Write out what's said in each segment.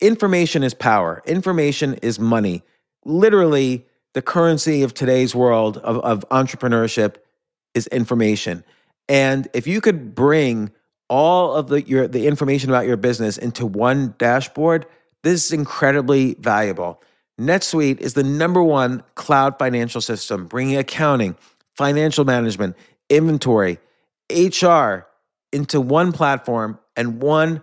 Information is power. Information is money. Literally, the currency of today's world of entrepreneurship is information. And if you could bring all of the information about your business into one dashboard, this is incredibly valuable. NetSuite is the #1 cloud financial system, bringing accounting, financial management, inventory, HR into one platform and one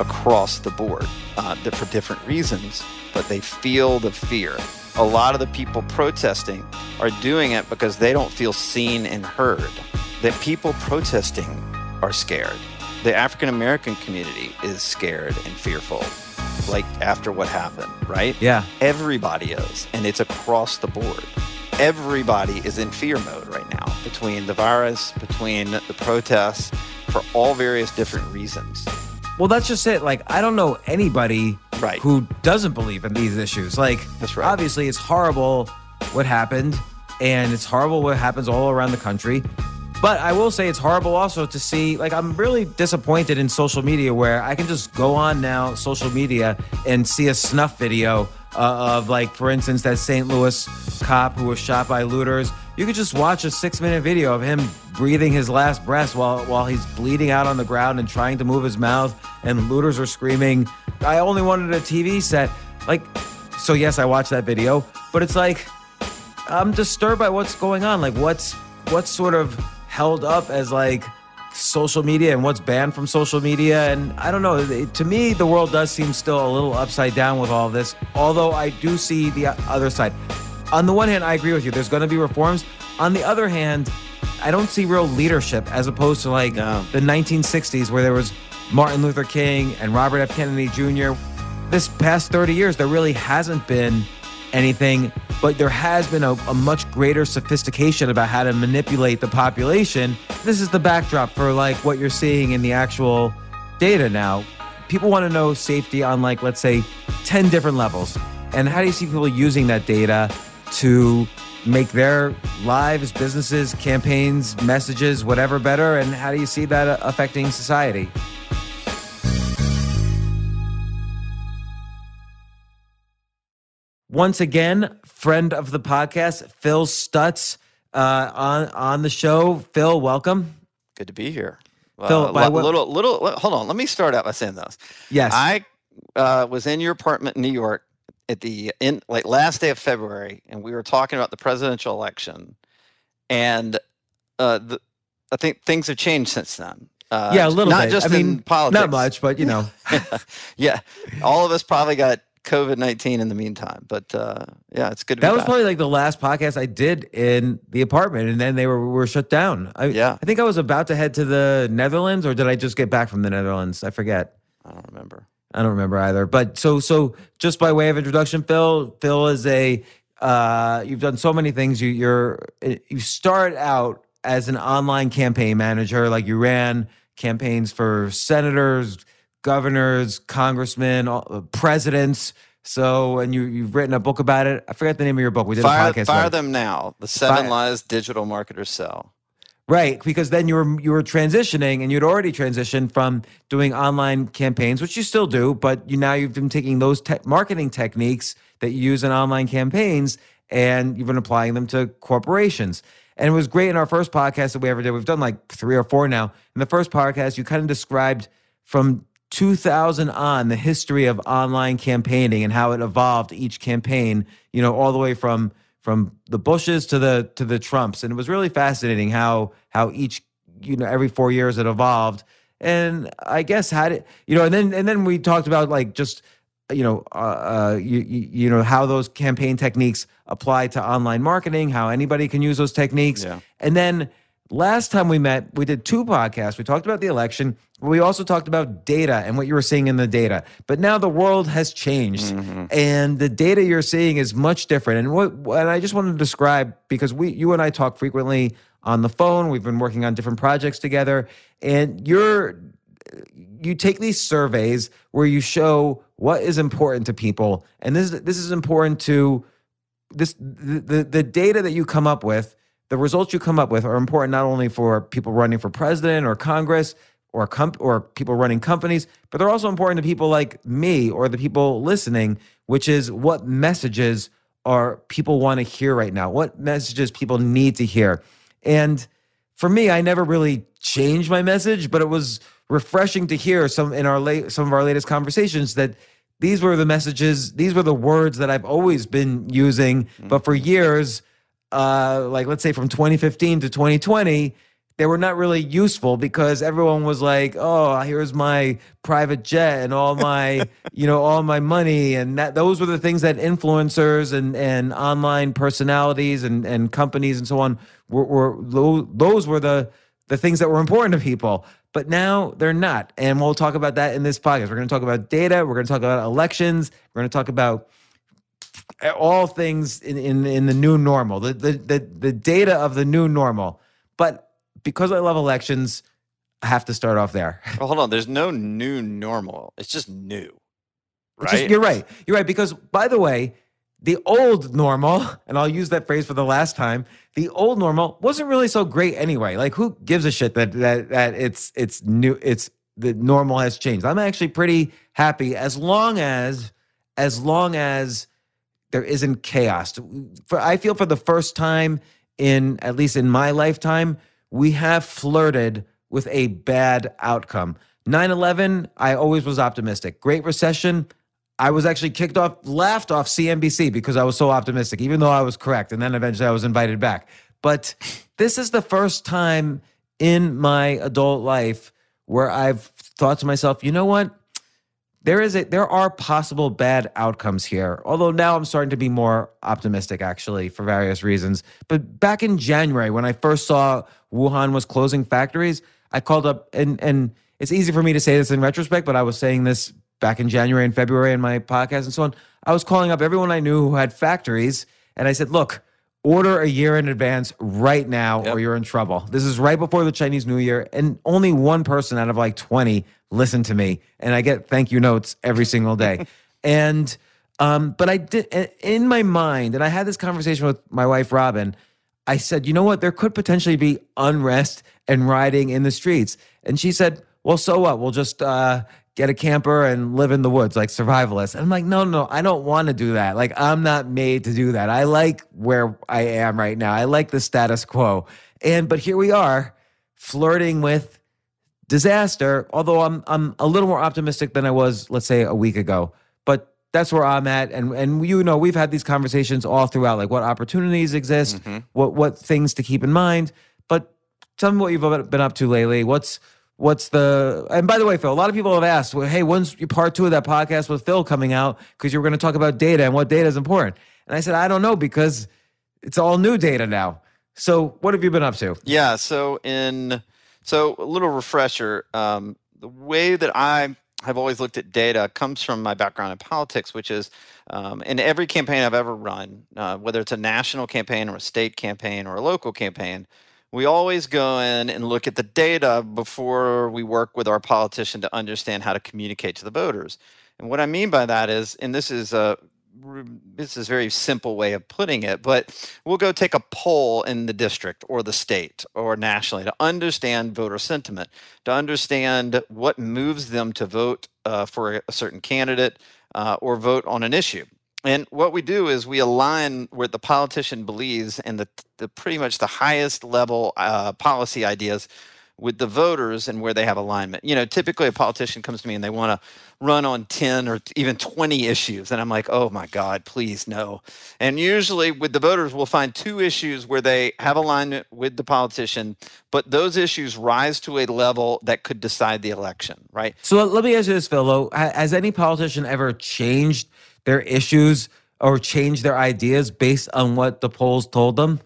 across the board, for different reasons, but they feel the fear. A lot of the people protesting are doing it because they don't feel seen and heard. The people protesting are scared. The African-American community is scared and fearful, after what happened, right? Yeah. Everybody is, and it's across the board. Everybody is in fear mode right now between the virus, between the protests, for all various different reasons. Well, that's just it. I don't know anybody right. who doesn't believe in these issues. That's right. Obviously, it's horrible what happened, and it's horrible what happens all around the country. But I will say it's horrible also to see, I'm really disappointed in social media where I can just go on now, social media, and see a snuff video of for instance, that St. Louis cop who was shot by looters. You could just watch a 6-minute video of him breathing his last breath while he's bleeding out on the ground and trying to move his mouth, and looters are screaming, "I only wanted a TV set." So yes, I watched that video, but it's I'm disturbed by what's going on. What's sort of held up as social media and what's banned from social media. And I don't know, to me, the world does seem still a little upside down with all this, although I do see the other side. On the one hand, I agree with you. There's going to be reforms. On the other hand, I don't see real leadership as opposed to the 1960s where there was Martin Luther King and Robert F. Kennedy Jr. This past 30 years, there really hasn't been anything, but there has been a much greater sophistication about how to manipulate the population. This is the backdrop for what you're seeing in the actual data now. People want to know safety on let's say 10 different levels. And how do you see people using that data to make their lives, businesses, campaigns, messages, whatever better? And how do you see that affecting society? Once again, friend of the podcast, Phil Stutz, on the show. Phil, welcome. Good to be here. Phil, hold on. Let me start out by saying this. Yes, I was in your apartment in New York at the last day of February, and we were talking about the presidential election, and I think things have changed since then. A little bit. Not just in politics, not much, but you know, yeah, all of us probably got COVID-19 in the meantime. But yeah, it's good to be back. That was probably like the last podcast I did in the apartment, and then they were shut down. I think I was about to head to the Netherlands, or did I just get back from the Netherlands? I forget. I don't remember. I don't remember either. But so just by way of introduction, Phil is a you've done so many things. You start out as an online campaign manager, like you ran campaigns for senators, governors, congressmen, presidents. So, and you've written a book about it. I forgot the name of your book. We did a podcast. Fire Them Now: The Seven Lies Digital Marketers Sell. Right, because then you were transitioning, and you'd already transitioned from doing online campaigns, which you still do, but you've been taking those marketing techniques that you use in online campaigns, and you've been applying them to corporations. And it was great in our first podcast that we ever did. We've done like 3 or 4 now. In the first podcast, you kind of described from 2000 on the history of online campaigning and how it evolved each campaign, all the way from the Bushes to the Trumps. And it was really fascinating how each, every 4 years it evolved. And I guess had it, and then we talked about like just, how those campaign techniques apply to online marketing, how anybody can use those techniques. Yeah. And then last time we met, we did 2 podcasts. We talked about the election. We also talked about data and what you were seeing in the data. But now the world has changed, and the data you're seeing is much different. And what I just wanted to describe, because you and I talk frequently on the phone. We've been working on different projects together, and you take these surveys where you show what is important to people, and this is important to this. The data that you come up with, the results you come up with, are important not only for people running for president or Congress, or people running companies, but they're also important to people like me or the people listening, which is what messages are people want to hear right now, what messages people need to hear. And for me, I never really changed my message, but it was refreshing to hear some of our latest conversations that these were the messages, these were the words that I've always been using, but for years, like let's say from 2015 to 2020, they were not really useful because everyone was like, oh, here's my private jet and all my, all my money. And those were the things that influencers and online personalities and companies and so on those were the things that were important to people. But now they're not. And we'll talk about that in this podcast. We're going to talk about data. We're going to talk about elections. We're going to talk about all things in the new normal, the data of the new normal. But because I love elections, I have to start off there. Well, hold on. There's no new normal. It's just new, right? You're right. You're right. Because, by the way, the old normal, and I'll use that phrase for the last time, the old normal wasn't really so great anyway. Like, who gives a shit that it's new? It's the normal has changed. I'm actually pretty happy as long as there isn't chaos. I feel for the first time at least in my lifetime, we have flirted with a bad outcome. 9/11, I always was optimistic. Great Recession, I was actually laughed off CNBC because I was so optimistic, even though I was correct. And then eventually I was invited back. But this is the first time in my adult life where I've thought to myself, you know what? There are possible bad outcomes here. Although now I'm starting to be more optimistic, actually, for various reasons. But back in January, when I first saw Wuhan was closing factories, I called up, and it's easy for me to say this in retrospect, but I was saying this back in January and February in my podcast and so on. I was calling up everyone I knew who had factories, and I said, look, order a year in advance right now, or you're in trouble. This is right before the Chinese New Year, and only one person out of like 20 listened to me, and I get thank you notes every single day. And but I did in my mind, and I had this conversation with my wife Robin. I said, you know what? There could potentially be unrest and rioting in the streets, and she said, well, so what? We'll just get a camper and live in the woods like survivalists. And I'm like, no, I don't want to do that. Like, I'm not made to do that. I like where I am right now. I like the status quo. But here we are flirting with disaster, although I'm a little more optimistic than I was, let's say, a week ago. But that's where I'm at. And we've had these conversations all throughout, like what opportunities exist, what things to keep in mind. But tell me what you've been up to lately. What's What's the, and by the way, Phil, a lot of people have asked, well, hey, when's part two of that podcast with Phil coming out? Because you were going to talk about data and what data is important. And I said, I don't know, because it's all new data now. So what have you been up to? Yeah. So a little refresher, the way that I have always looked at data comes from my background in politics, which is in every campaign I've ever run, whether it's a national campaign or a state campaign or a local campaign, we always go in and look at the data before we work with our politician to understand how to communicate to the voters. And what I mean by that is, and this is a very simple way of putting it, but we'll go take a poll in the district or the state or nationally to understand voter sentiment, to understand what moves them to vote for a certain candidate or vote on an issue. And what we do is we align where the politician believes and the pretty much the highest level policy ideas with the voters and where they have alignment. You know, typically a politician comes to me and they want to run on 10 or even 20 issues. And I'm like, oh my God, please no. And usually with the voters, we'll find two issues where they have alignment with the politician, but those issues rise to a level that could decide the election, right? So let me ask you this, Phil, though. Has any politician ever changed their issues or changed their ideas based on what the polls told them?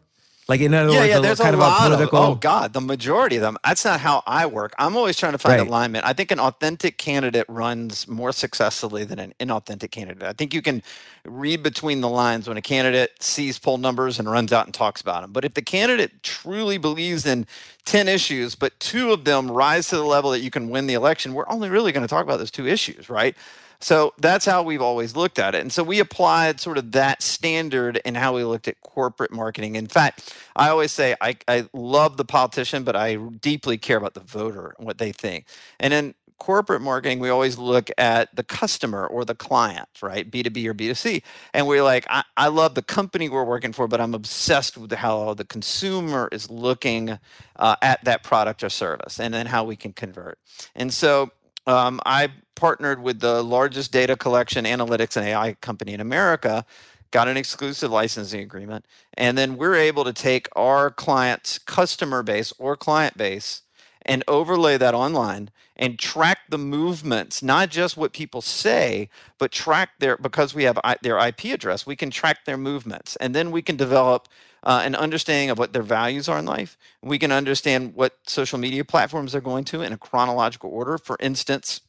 Like, in other words, there's kind a lot of political... oh God, the majority of them. That's not how I work. I'm always trying to find alignment. I think an authentic candidate runs more successfully than an inauthentic candidate. I think you can read between the lines when a candidate sees poll numbers and runs out and talks about them. But if the candidate truly believes in 10 issues, but two of them rise to the level that you can win the election, we're only really going to talk about those two issues, right? So that's how we've always looked at it. And so we applied sort of that standard in how we looked at corporate marketing. In fact, I always say I love the politician, but I deeply care about the voter and what they think. And in corporate marketing, we always look at the customer or the client, right? B2B or B2C. And we're like, I love the company we're working for, but I'm obsessed with how the consumer is looking at that product or service and then how we can convert. And so I partnered with the largest data collection, analytics, and AI company in America, got an exclusive licensing agreement, and then we're able to take our client's customer base or client base and overlay that online and track the movements, not just what people say, but track their, because we have their IP address, we can track their movements, and then we can develop an understanding of what their values are in life. We can understand what social media platforms they're going to in a chronological order. For instance,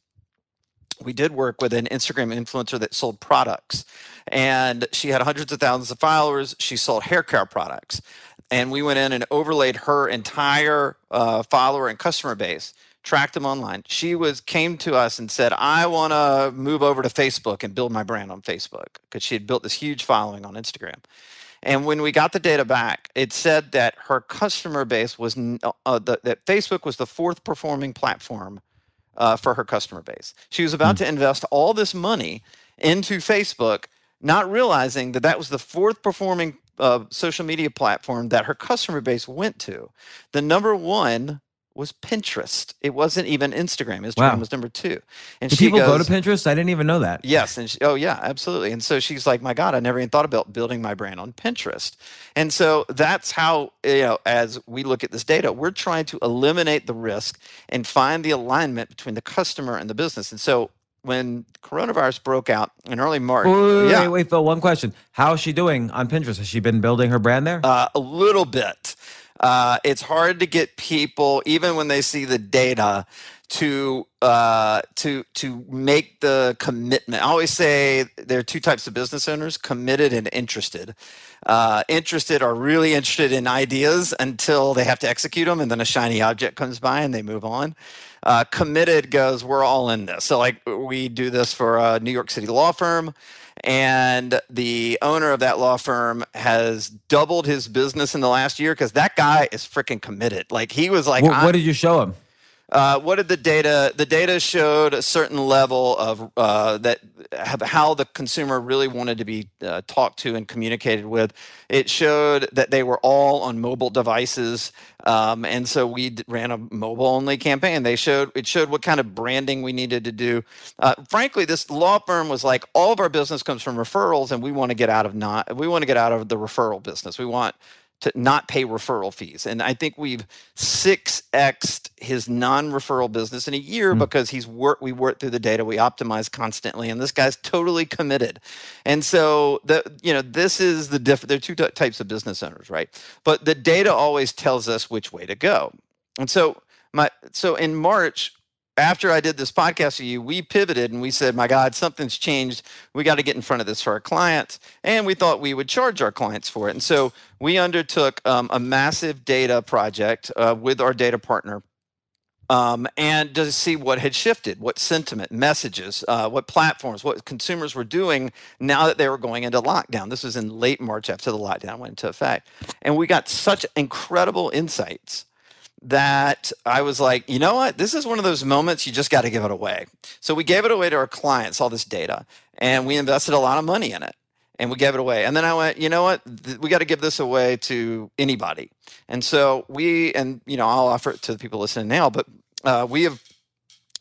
we did work with an Instagram influencer that sold products, and she had hundreds of thousands of followers. She sold hair care products, and we went in and overlaid her entire follower and customer base, tracked them online. She came to us and said, I want to move over to Facebook and build my brand on Facebook, because she had built this huge following on Instagram. And when we got the data back, it said that her customer base was that Facebook was the fourth performing platform for her customer base. She was about to invest all this money into Facebook, not realizing that that was the fourth performing social media platform that her customer base went to. The number one was Pinterest. It wasn't even Instagram. Instagram was number two. And Did people go to Pinterest? I didn't even know that. Yes. And she, oh yeah, absolutely. And so she's like, my God, I never even thought about building my brand on Pinterest. And so that's how, you know, as we look at this data, we're trying to eliminate the risk and find the alignment between the customer and the business. And so when coronavirus broke out in early March. Wait, Phil, one question. How is she doing on Pinterest? Has she been building her brand there? A little bit. It's hard to get people, even when they see the data, to make the commitment. I always say there are two types of business owners: committed and interested. Interested are really interested in ideas until they have to execute them, and then a shiny object comes by and they move on. Committed goes, we're all in this. So like we do this for a New York City law firm. And the owner of that law firm has doubled his business in the last year because that guy is freaking committed. Like he was like, what did you show him? What did the data? The data showed a certain level of how the consumer really wanted to be talked to and communicated with. It showed that they were all on mobile devices, and so we ran a mobile-only campaign. It showed what kind of branding we needed to do. Frankly, this law firm was like, all of our business comes from referrals, and we want to get out of the referral business. We want to not pay referral fees, and I think we've 6x'd his non-referral business in a year because he's we worked through the data, we optimize constantly, and this guy's totally committed. And so this is the difference. There are two types of business owners, right? But the data always tells us which way to go. And so in March, after I did this podcast with you, we pivoted and we said, my God, something's changed. We got to get in front of this for our clients. And we thought we would charge our clients for it. And so we undertook a massive data project with our data partner and to see what had shifted, what sentiment, messages, what platforms, what consumers were doing now that they were going into lockdown. This was in late March after the lockdown went into effect. And we got such incredible insights that I was like, you know what? This is one of those moments you just got to give it away. So we gave it away to our clients, all this data, and we invested a lot of money in it, and we gave it away. And then I went, you know what? We got to give this away to anybody. And so I'll offer it to the people listening now, but we have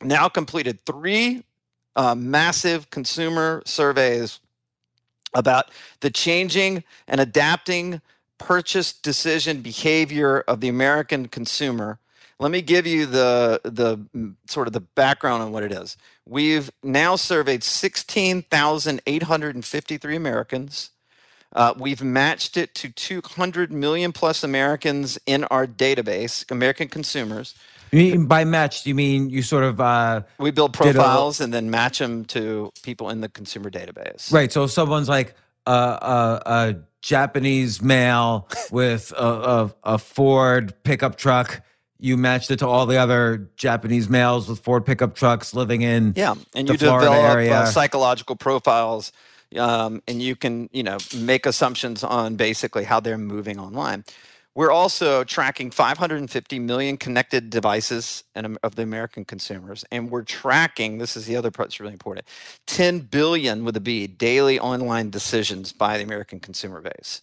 now completed three massive consumer surveys about the changing and adapting purchase decision behavior of the American consumer. Let me give you the sort of the background on what it is. We've now surveyed 16,853 Americans. We've matched it to 200 million plus Americans in our database, American consumers. You mean by match, do you mean you sort of... we build profiles and then match them to people in the consumer database. Right, so someone's like... Japanese male with a Ford pickup truck. You matched it to all the other Japanese males with Ford pickup trucks living in and you Florida develop area. Psychological profiles, and you can make assumptions on basically how they're moving online. We're also tracking 550 million connected devices of the American consumers. And we're tracking, this is the other part that's really important, 10 billion with a B, daily online decisions by the American consumer base.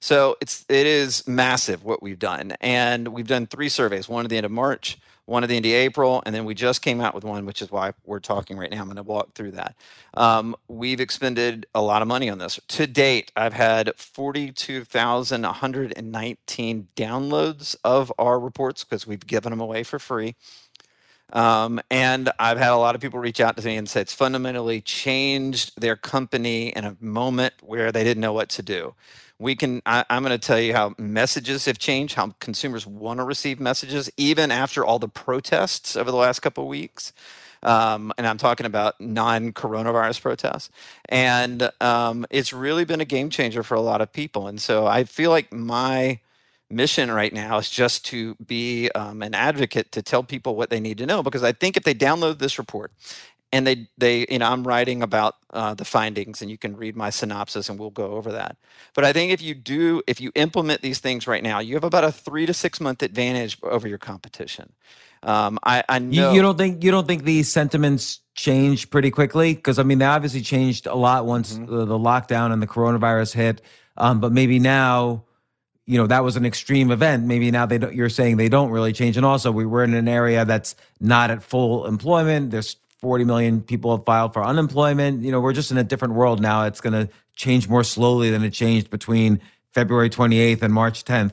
So it is massive what we've done. And we've done three surveys, one at the end of March, one at the end of April, and then we just came out with one, which is why we're talking right now. I'm going to walk through that. We've expended a lot of money on this. To date, I've had 42,119 downloads of our reports because we've given them away for free. And I've had a lot of people reach out to me and say it's fundamentally changed their company in a moment where they didn't know what to do. I'm going to tell you how messages have changed, how consumers want to receive messages, even after all the protests over the last couple of weeks. And I'm talking about non-coronavirus protests. And it's really been a game changer for a lot of people. And so I feel like my mission right now is just to be an advocate to tell people what they need to know. Because I think if they download this report, and I'm writing about the findings, and you can read my synopsis, and we'll go over that. But I think if you implement these things right now, you have about a 3 to 6 month advantage over your competition. I know you don't think these sentiments change pretty quickly, because I mean they obviously changed a lot once the lockdown and the coronavirus hit. But maybe now, that was an extreme event. Maybe now you're saying they don't really change, and also we're in an area that's not at full employment. There's 40 million people have filed for unemployment. We're just in a different world now. It's going to change more slowly than it changed between February 28th and March 10th.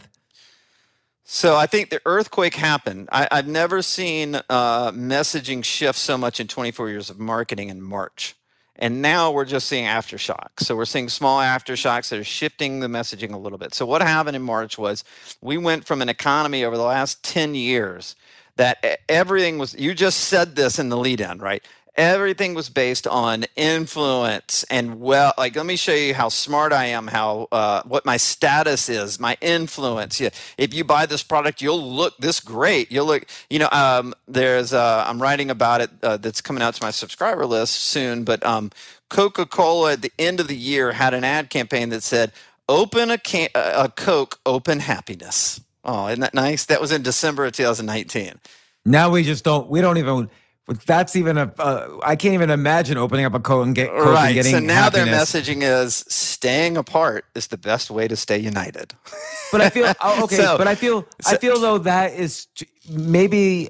So I think the earthquake happened. I've never seen messaging shift so much in 24 years of marketing in March. And now we're just seeing aftershocks. So we're seeing small aftershocks that are shifting the messaging a little bit. So what happened in March was we went from an economy over the last 10 years that everything was, you just said this in the lead in, right? Everything was based on influence and let me show you how smart I am, how what my status is, my influence. Yeah, if you buy this product, you'll look this great. You'll look, there's I'm writing about it that's coming out to my subscriber list soon, but Coca-Cola at the end of the year had an ad campaign that said, "Open a Coke, open happiness." Oh, isn't that nice? That was in December of 2019. Now we don't even, that's even I can't even imagine opening up a Coke and getting happiness. Right, so now their messaging is staying apart is the best way to stay united. But I feel, though that is maybe,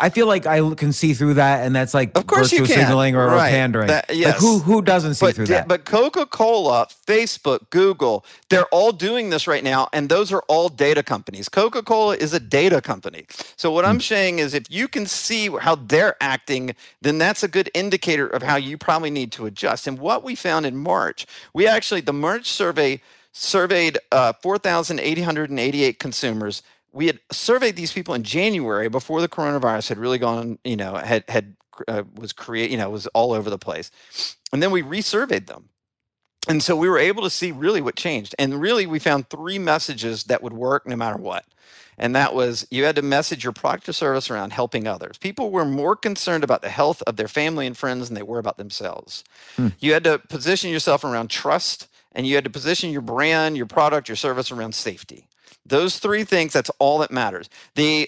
I feel like I can see through that, and that's like virtue signaling or pandering. That, yes. Like who doesn't see through that? But Coca-Cola, Facebook, Google, they're all doing this right now, and those are all data companies. Coca-Cola is a data company. So what I'm saying is if you can see how they're acting, then that's a good indicator of how you probably need to adjust. And what we found in March, we actually, the March survey surveyed 4,888 consumers. We had surveyed these people in January before the coronavirus had really gone, you know, was all over the place. And then we resurveyed them. And so we were able to see really what changed. And really we found three messages that would work no matter what. And that was, you had to message your product or service around helping others. People were more concerned about the health of their family and friends than they were about themselves. You had to position yourself around trust, and you had to position your brand, your product, your service around safety. Those three things, that's all that matters. You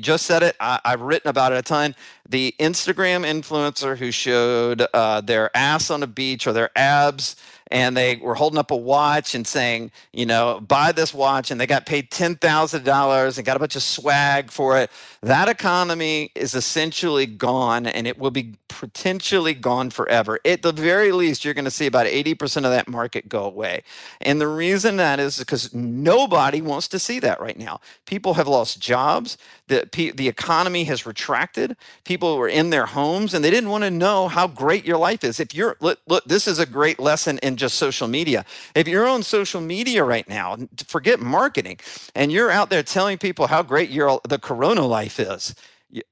just said it. I've written about it a ton. The Instagram influencer who showed their ass on a beach or their abs, and they were holding up a watch and saying, you know, buy this watch, and they got paid $10,000 and got a bunch of swag for it. That economy is essentially gone, and it will be potentially gone forever. At the very least, you're going to see about 80% of that market go away. And the reason that is because nobody wants to see that right now. People have lost jobs. The economy has retracted. People were in their homes, and they didn't want to know how great your life is. If you're look, this is a great lesson in just social media. If you're on social media right now, forget marketing, and you're out there telling people how great the corona life is,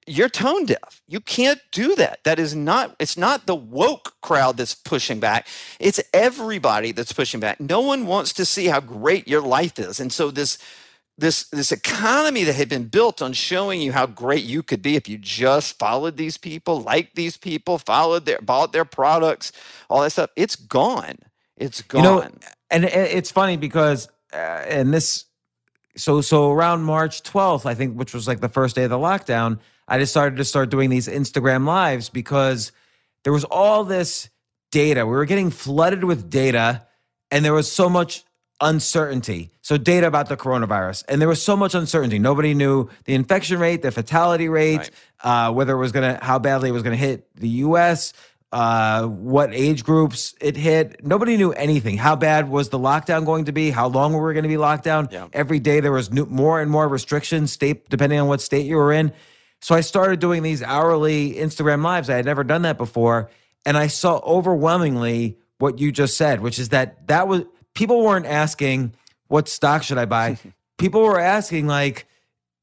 you're tone deaf. You can't do that. That is not, it's not the woke crowd that's pushing back. It's everybody that's pushing back. No one wants to see how great your life is. And so this economy that had been built on showing you how great you could be if you just followed these people, liked these people, bought their products, all that stuff, it's gone. It's gone. You know, and it's funny because so around March 12th, I think, which was like the first day of the lockdown, I just started doing these Instagram lives because there was all this data. We were getting flooded with data, and there was so much uncertainty. So data about the coronavirus, and there was so much uncertainty. Nobody knew the infection rate, the fatality rate, whether it was going to, how badly it was going to hit the U.S., what age groups it hit. Nobody knew anything. How bad was the lockdown going to be? How long were we going to be locked down? Yeah. Every day there was more and more restrictions, depending on what state you were in. So I started doing these hourly Instagram lives. I had never done that before. And I saw overwhelmingly what you just said, which is that was, people weren't asking, what stock should I buy? People were asking, like,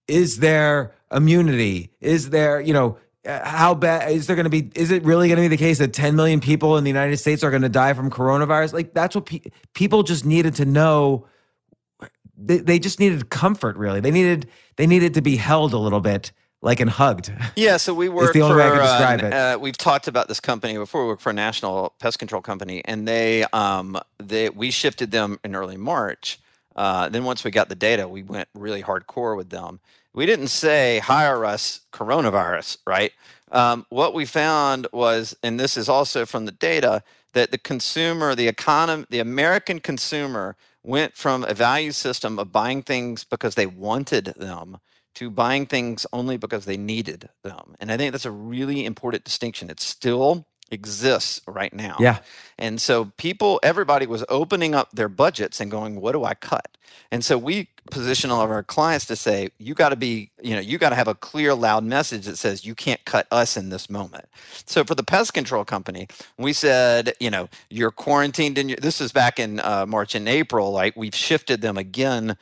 is there immunity? Is there, you know, how bad is there going to be? Is it really going to be the case that 10 million people in the United States are going to die from coronavirus? Like, that's what people just needed to know. They just needed comfort, really. They needed to be held a little bit, like, and hugged. Yeah, so we work for, we've talked about this company before. We work for a national pest control company, and we shifted them in early March. Then once we got the data, we went really hardcore with them. We didn't say, hire us, coronavirus, right? What we found was, and this is also from the data, that the consumer, the American consumer went from a value system of buying things because they wanted them to buying things only because they needed them. And I think that's a really important distinction. It still exists right now. Yeah. And so everybody was opening up their budgets and going, what do I cut? And so we position all of our clients to say, you got to have a clear, loud message that says you can't cut us in this moment. So for the pest control company, we said, you're quarantined. This is back in March and April. Like, we've shifted them again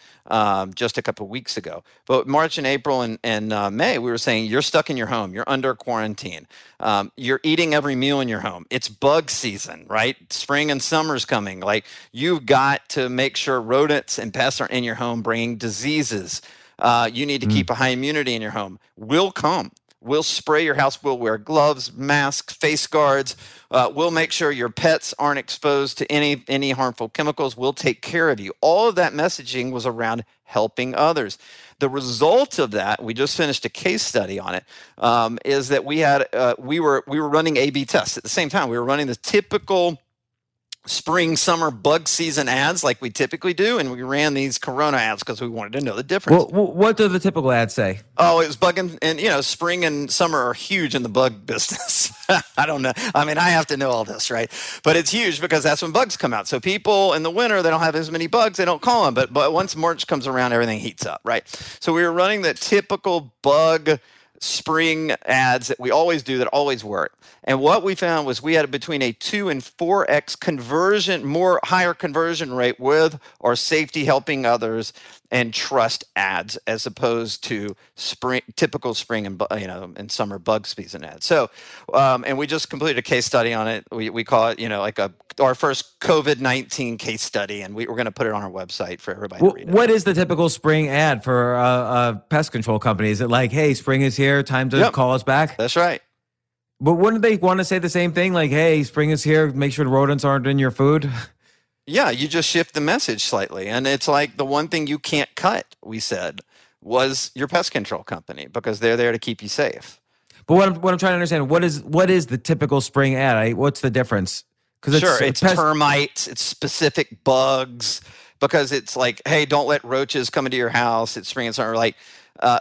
just a couple of weeks ago. But March and April and May, we were saying you're stuck in your home. You're under quarantine. You're eating every meal in your home. It's bug season, right? Spring and summer's coming. Like, you've got to make sure rodents and pests are in your home, bringing diseases. You need to keep a high immunity in your home. We'll come. We'll spray your house. We'll wear gloves, masks, face guards. We'll make sure your pets aren't exposed to any harmful chemicals. We'll take care of you. All of that messaging was around helping others. The result of that, we just finished a case study on it, is that we were running A/B tests at the same time. We were running the typical spring, summer bug season ads like we typically do, and we ran these Corona ads because we wanted to know the difference. Well, what do the typical ads say? Oh, it was bugging, and spring and summer are huge in the bug business. I don't know. I mean, I have to know all this, right? But it's huge because that's when bugs come out. So people in the winter, they don't have as many bugs, they don't call them. But once March comes around, everything heats up, right? So we were running the typical bug spring ads that we always do that always work. And what we found was we had between a 2 and 4x conversion, higher conversion rate with our safety helping others and trust ads as opposed to typical spring and and summer bug season ads. So, and we just completed a case study on it. We call it like our first COVID-19 case study, and we're going to put it on our website for everybody to read it. What is the typical spring ad for a pest control company? Is it like, hey, spring is here, time to call us back? That's right. But wouldn't they want to say the same thing? Like, hey, spring is here, make sure the rodents aren't in your food. Yeah, you just shift the message slightly. And it's like the one thing you can't cut, we said, was your pest control company because they're there to keep you safe. But what I'm trying to understand, what is the typical spring ad? What's the difference? Sure, it's termites, it's specific bugs, because it's like, hey, don't let roaches come into your house. It's spring and summer. Like,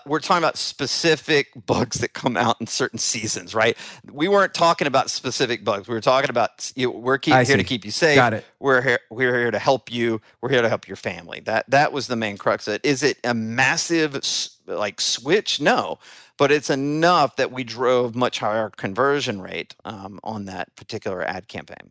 we're talking about specific bugs that come out in certain seasons, right? We weren't talking about specific bugs. We were talking about we're here to keep you safe. Got it. We're here to help you. We're here to help your family. That was the main crux of it. Is it a massive switch? No, but it's enough that we drove much higher conversion rate on that particular ad campaign.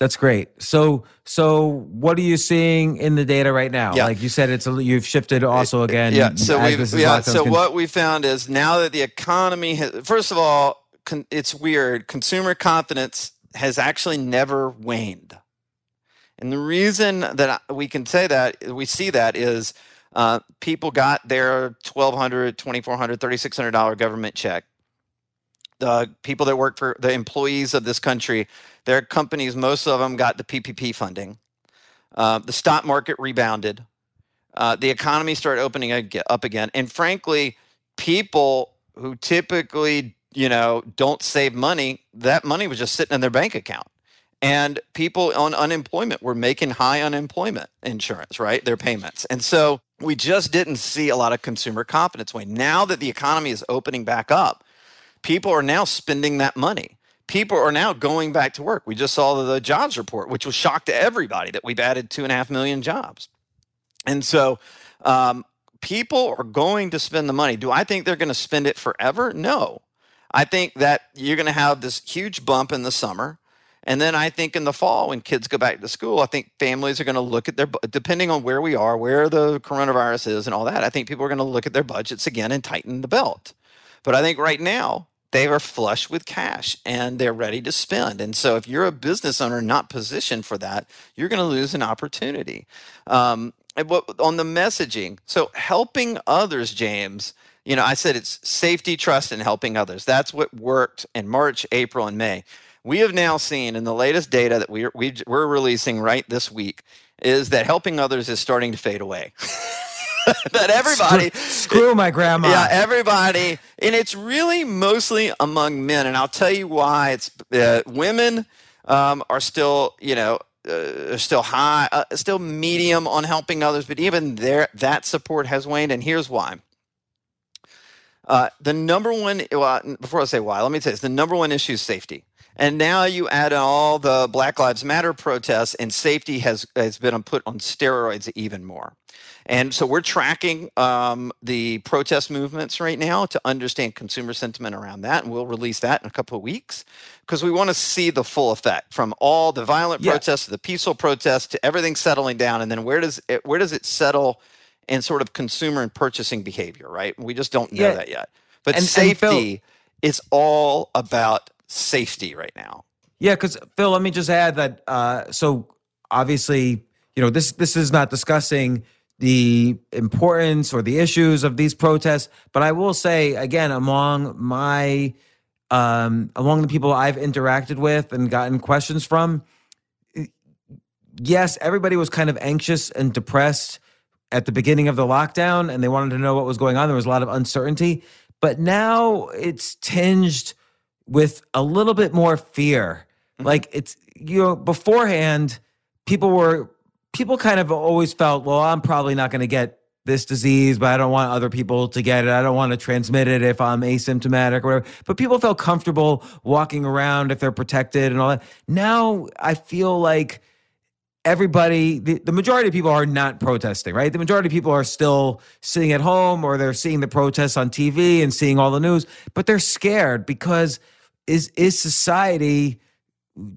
That's great. So what are you seeing in the data right now? Yeah. Like you said, you've shifted also again. Yeah. So what we found is now that the economy has, first of all, it's weird. Consumer confidence has actually never waned, and the reason that we can say that we see that is people got their $1,200, $2,400, $3,600 government check. The people that work for the employees of this country, their companies, most of them got the PPP funding. The stock market rebounded. The economy started opening up again. And frankly, people who typically, don't save money, that money was just sitting in their bank account. And people on unemployment were making high unemployment insurance, right? Their payments. And so we just didn't see a lot of consumer confidence. Now that the economy is opening back up, people are now spending that money. People are now going back to work. We just saw the jobs report, which was shock to everybody that we've added 2.5 million jobs. And so people are going to spend the money. Do I think they're going to spend it forever? No. I think that you're going to have this huge bump in the summer. And then I think in the fall, when kids go back to school, I think families are going to look at depending on where we are, where the coronavirus is and all that, I think people are going to look at their budgets again and tighten the belt. But I think right now they are flush with cash and they're ready to spend. And so if you're a business owner not positioned for that, you're going to lose an opportunity. On the messaging, so helping others, James, I said it's safety, trust, and helping others. That's what worked in March, April, and May. We have now seen in the latest data that we're releasing right this week is that helping others is starting to fade away. That everybody screw my grandma. Yeah, everybody, and it's really mostly among men, and I'll tell you why. It's women are still, still high, still medium on helping others, but even that support has waned, and here's why. The number one, before I say why, let me tell you, the number one issue is safety. And now you add in all the Black Lives Matter protests, and safety has been put on steroids even more. And so we're tracking the protest movements right now to understand consumer sentiment around that, and we'll release that in a couple of weeks because we want to see the full effect from all the violent protests to the peaceful protests to everything settling down, and then where does it settle in sort of consumer and purchasing behavior, right? We just don't know that yet. But safety is all about safety right now. Yeah, because Phil, let me just add that. So obviously, this is not discussing the importance or the issues of these protests, but I will say again, among the people I've interacted with and gotten questions from, yes, everybody was kind of anxious and depressed at the beginning of the lockdown, and they wanted to know what was going on. There was a lot of uncertainty, but now it's tinged with a little bit more fear. Like beforehand, people kind of always felt, well, I'm probably not going to get this disease, but I don't want other people to get it. I don't want to transmit it if I'm asymptomatic or whatever. But people felt comfortable walking around if they're protected and all that. Now I feel like everybody, the majority of people are not protesting, right? The majority of people are still sitting at home, or they're seeing the protests on TV and seeing all the news, but they're scared because is society,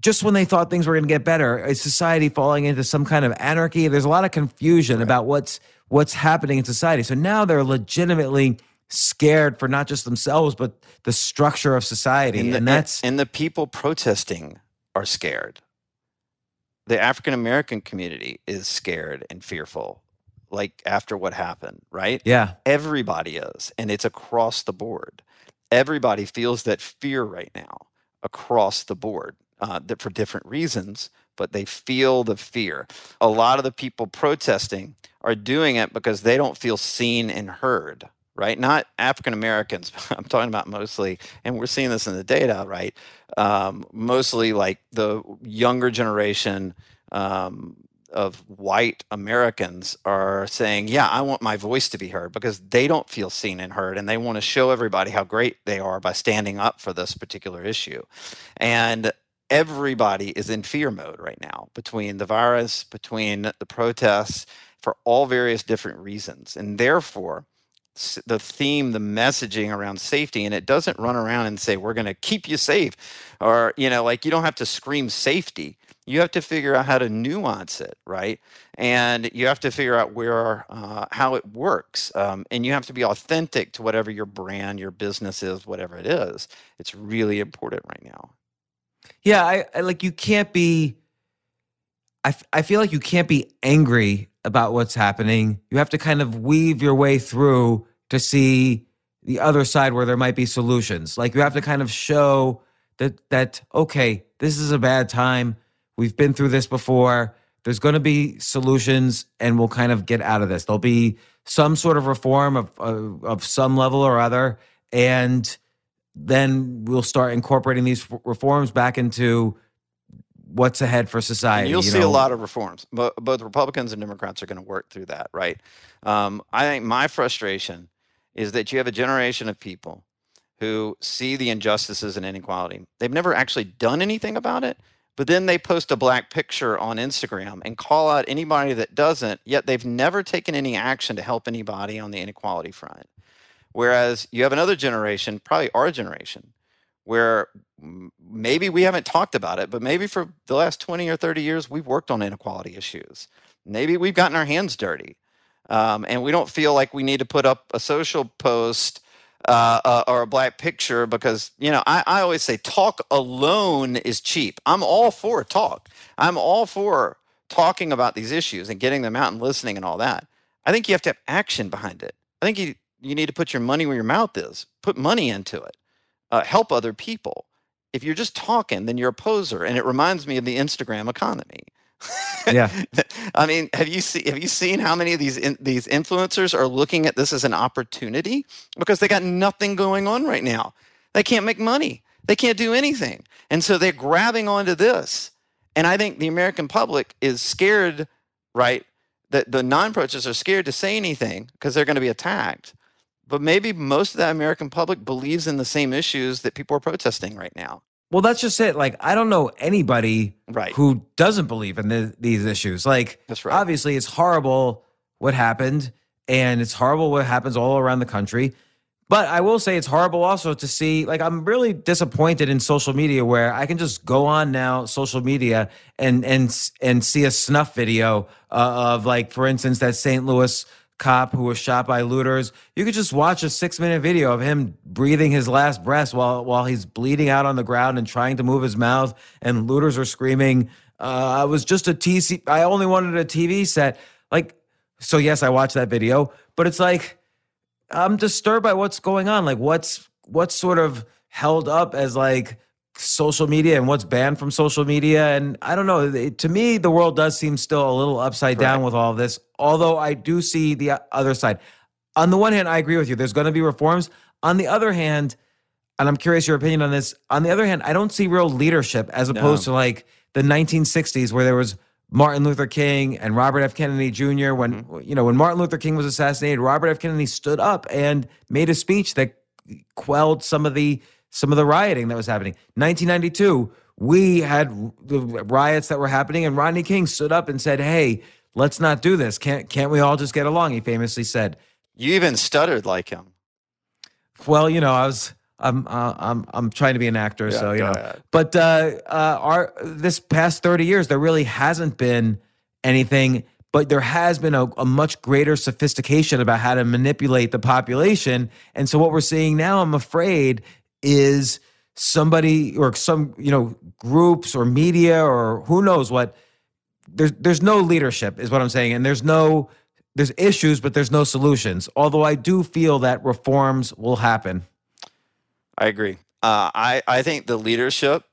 just when they thought things were going to get better, is society falling into some kind of anarchy? There's a lot of confusion about what's happening in society. So now they're legitimately scared for not just themselves, but the structure of society. And the people protesting are scared. The African-American community is scared and fearful, like after what happened, right? Yeah. Everybody is, and it's across the board. Everybody feels that fear right now across the board, that for different reasons, but they feel the fear. A lot of the people protesting are doing it because they don't feel seen and heard, right? Not African-Americans, I'm talking about mostly, and we're seeing this in the data, right? Mostly like the younger generation of white Americans are saying, yeah, I want my voice to be heard, because they don't feel seen and heard, and they want to show everybody how great they are by standing up for this particular issue. And everybody is in fear mode right now, between the virus, between the protests, for all various different reasons. And therefore, the theme, the messaging around safety, and it doesn't run around and say, we're going to keep you safe, or, you know, like, you don't have to scream safety. You have to figure out how to nuance it, right? And you have to figure out where, how it works. And you have to be authentic to whatever your brand, your business is, whatever it is. It's really important right now. Yeah. I like, you can't be, I feel like you can't be angry about what's happening. You have to kind of weave your way through to see the other side where there might be solutions. Like, you have to kind of show that, okay, this is a bad time. We've been through this before. There's going to be solutions, and we'll kind of get out of this. There'll be some sort of reform of some level or other, and then we'll start incorporating these reforms back into what's ahead for society. And you'll see a lot of reforms. Both Republicans and Democrats are going to work through that, right? I think my frustration is that you have a generation of people who see the injustices and inequality. They've never actually done anything about it, but then they post a black picture on Instagram and call out anybody that doesn't, yet they've never taken any action to help anybody on the inequality front. Whereas you have another generation, probably our generation, where maybe we haven't talked about it, but maybe for the last 20 or 30 years, we've worked on inequality issues. Maybe we've gotten our hands dirty, and we don't feel like we need to put up a social post or a black picture, because, you know, I always say talk alone is cheap. I'm all for talk. I'm all for talking about these issues and getting them out and listening and all that. I think you have to have action behind it. I think you need to put your money where your mouth is. Put money into it. Help other people. If you're just talking, then you're a poser. And it reminds me of the Instagram economy. Yeah. I mean, have you seen how many of these influencers are looking at this as an opportunity? Because they got nothing going on right now. They can't make money. They can't do anything. And so they're grabbing onto this. And I think the American public is scared, right? That the non-protesters are scared to say anything because they're going to be attacked. But maybe most of the American public believes in the same issues that people are protesting right now. Well, that's just it. Like, I don't know anybody who doesn't believe in these issues. Like, that's right. Obviously, it's horrible what happened, and it's horrible what happens all around the country. But I will say it's horrible also to see, like, I'm really disappointed in social media, where I can just go on now, social media, and see a snuff video of, like, for instance, that St. Louis cop who was shot by looters. You could just watch a 6-minute video of him breathing his last breath while he's bleeding out on the ground and trying to move his mouth, and looters are screaming, I was just a TC, I only wanted a TV set. Like, so yes, I watched that video, but it's like, I'm disturbed by what's going on. Like, what's sort of held up as like social media and what's banned from social media. And I don't know, to me, the world does seem still a little upside down with all of this, although I do see the other side. On the one hand, I agree with you. There's going to be reforms. On the other hand, and I'm curious your opinion on this, on the other hand, I don't see real leadership as opposed to like the 1960s, where there was Martin Luther King and Robert F. Kennedy Jr. When, you know, when Martin Luther King was assassinated, Robert F. Kennedy stood up and made a speech that quelled some of the rioting that was happening. 1992, we had the riots that were happening, and Rodney King stood up and said, "Hey, let's not do this. Can't we all just get along?" He famously said. You even stuttered like him. Well, you know, I'm trying to be an actor, yeah, so you know. Ahead. But this past 30 years, there really hasn't been anything, but there has been a much greater sophistication about how to manipulate the population. And so what we're seeing now, I'm afraid, is somebody or some, you know, groups or media or who knows what. There's no leadership, is what I'm saying, and there's issues, but there's no solutions. Although I do feel that reforms will happen. I agree. I think the leadership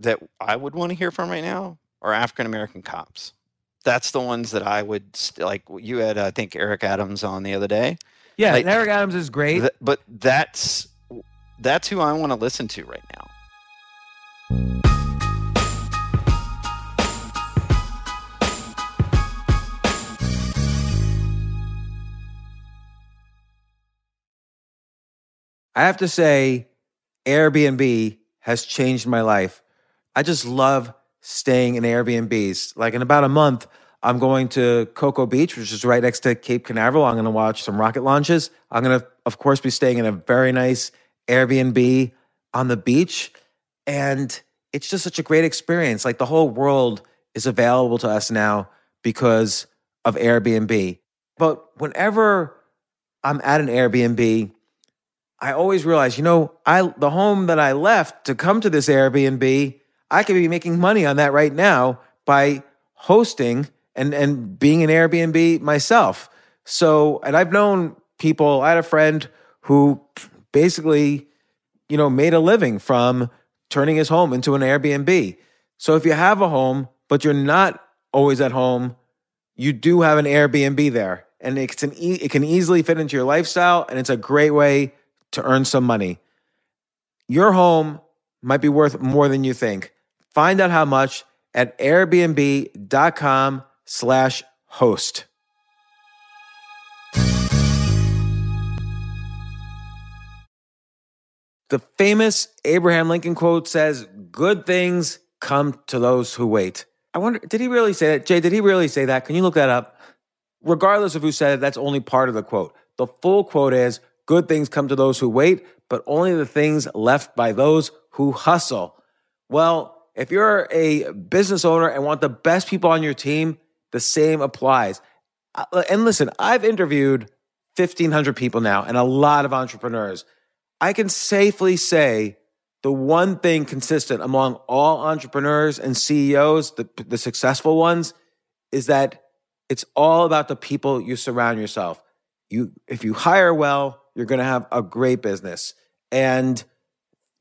that I would want to hear from right now are African-American cops. That's the ones that I would like. You had, I think, Eric Adams on the other day. Yeah, like, and Eric Adams is great. But that's who I want to listen to right now. I have to say, Airbnb has changed my life. I just love staying in Airbnbs. Like in about a month, I'm going to Cocoa Beach, which is right next to Cape Canaveral. I'm going to watch some rocket launches. I'm going to, of course, be staying in a very nice Airbnb on the beach. And it's just such a great experience. Like the whole world is available to us now because of Airbnb. But whenever I'm at an Airbnb, I always realize, you know, the home that I left to come to this Airbnb, I could be making money on that right now by hosting and being an Airbnb myself. So, and I've known people, I had a friend who basically, you know, made a living from turning his home into an Airbnb. So if you have a home, but you're not always at home, you do have an Airbnb there. And it can easily fit into your lifestyle, and it's a great way to earn some money. Your home might be worth more than you think. Find out how much at airbnb.com/host. The famous Abraham Lincoln quote says, "Good things come to those who wait." I wonder, did he really say that? Jay, did he really say that? Can you look that up? Regardless of who said it, that's only part of the quote. The full quote is, "Good things come to those who wait, but only the things left by those who hustle." Well, if you're a business owner and want the best people on your team, the same applies. And listen, I've interviewed 1,500 people now and a lot of entrepreneurs. I can safely say the one thing consistent among all entrepreneurs and CEOs, the successful ones, is that it's all about the people you surround yourself. If you hire well, you're going to have a great business. And,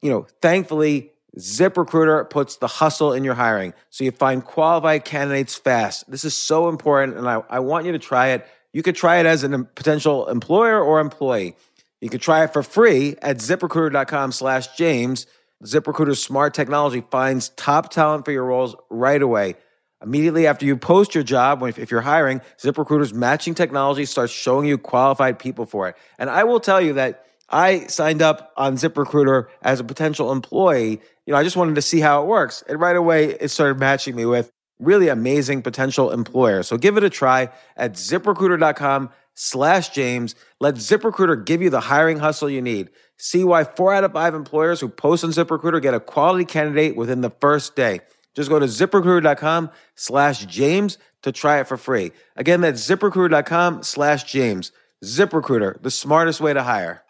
you know, thankfully, ZipRecruiter puts the hustle in your hiring. So you find qualified candidates fast. This is so important. And I want you to try it. You could try it as a potential employer or employee. You could try it for free at ZipRecruiter.com/James. ZipRecruiter's smart technology finds top talent for your roles right away. Immediately after you post your job, if you're hiring, ZipRecruiter's matching technology starts showing you qualified people for it. And I will tell you that I signed up on ZipRecruiter as a potential employee. You know, I just wanted to see how it works. And right away, it started matching me with really amazing potential employers. So give it a try at ZipRecruiter.com/James. Let ZipRecruiter give you the hiring hustle you need. See why 4 out of 5 employers who post on ZipRecruiter get a quality candidate within the first day. Just go to ZipRecruiter.com/James to try it for free. Again, that's ZipRecruiter.com/James. ZipRecruiter, the smartest way to hire.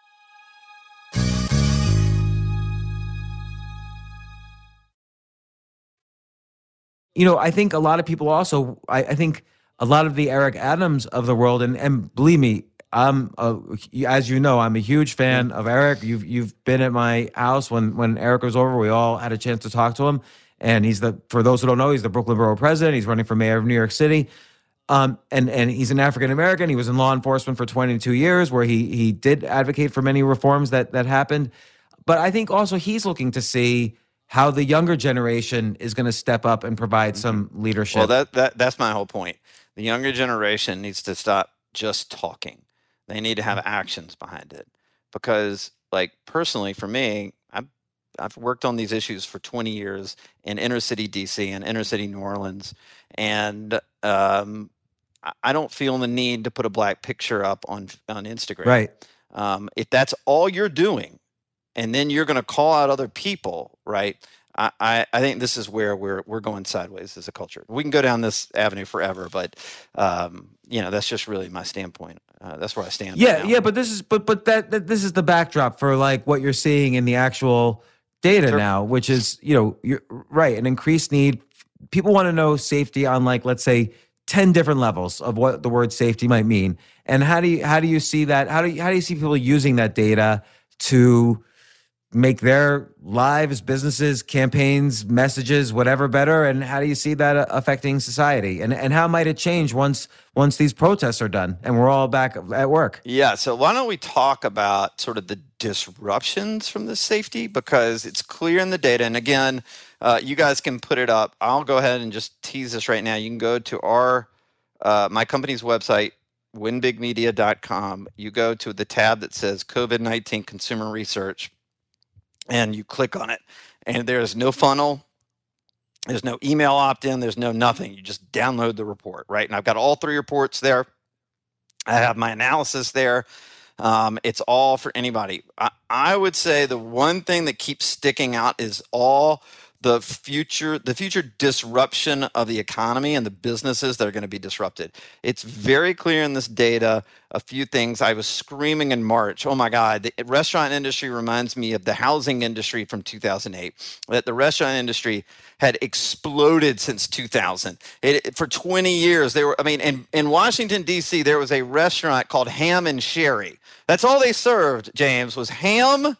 You know, I think a lot of people also, I think a lot of the Eric Adams of the world, and believe me, as you know, I'm a huge fan of Eric. You've been at my house when Eric was over. We all had a chance to talk to him. And for those who don't know, he's the Brooklyn Borough president. He's running for mayor of New York City. And he's an African-American. He was in law enforcement for 22 years where he did advocate for many reforms that happened. But I think also he's looking to see how the younger generation is going to step up and provide some leadership. Well, that's my whole point. The younger generation needs to stop just talking. They need to have actions behind it. Because, like, personally, for me, I've worked on these issues for 20 years in inner city DC and inner city New Orleans. And I don't feel the need to put a black picture up on Instagram. Right. If that's all you're doing, and then you're going to call out other people, right? I think this is where we're going sideways as a culture. We can go down this avenue forever, but you know, that's just really my standpoint. That's where I stand. Yeah, right now. But this is but this is the backdrop for like what you're seeing in the actual data now, which is, you know, you're right, an increased need. People want to know safety on, like, let's say 10 different levels of what the word safety might mean. And how do you see that? How do you see people using that data to make their lives, businesses, campaigns, messages, whatever better? And how do you see that affecting society? And how might it change once these protests are done and we're all back at work? Yeah, so why don't we talk about sort of the disruptions from the safety, because it's clear in the data. And again, you guys can put it up. I'll go ahead and just tease this right now. You can go to our my company's website, winbigmedia.com. You go to the tab that says COVID-19 Consumer Research, and you click on it. And there is no funnel. There's no email opt-in. There's no nothing. You just download the report, right? And I've got all three reports there. I have my analysis there. It's all for anybody. I would say the one thing that keeps sticking out is all the future disruption of the economy and the businesses that are going to be disrupted. It's very clear in this data, a few things. I was screaming in March, oh my God, the restaurant industry reminds me of the housing industry from 2008, that the restaurant industry had exploded since 2000. For 20 years, they were, I mean, in Washington, D.C., there was a restaurant called Ham and Sherry. That's all they served, James, was ham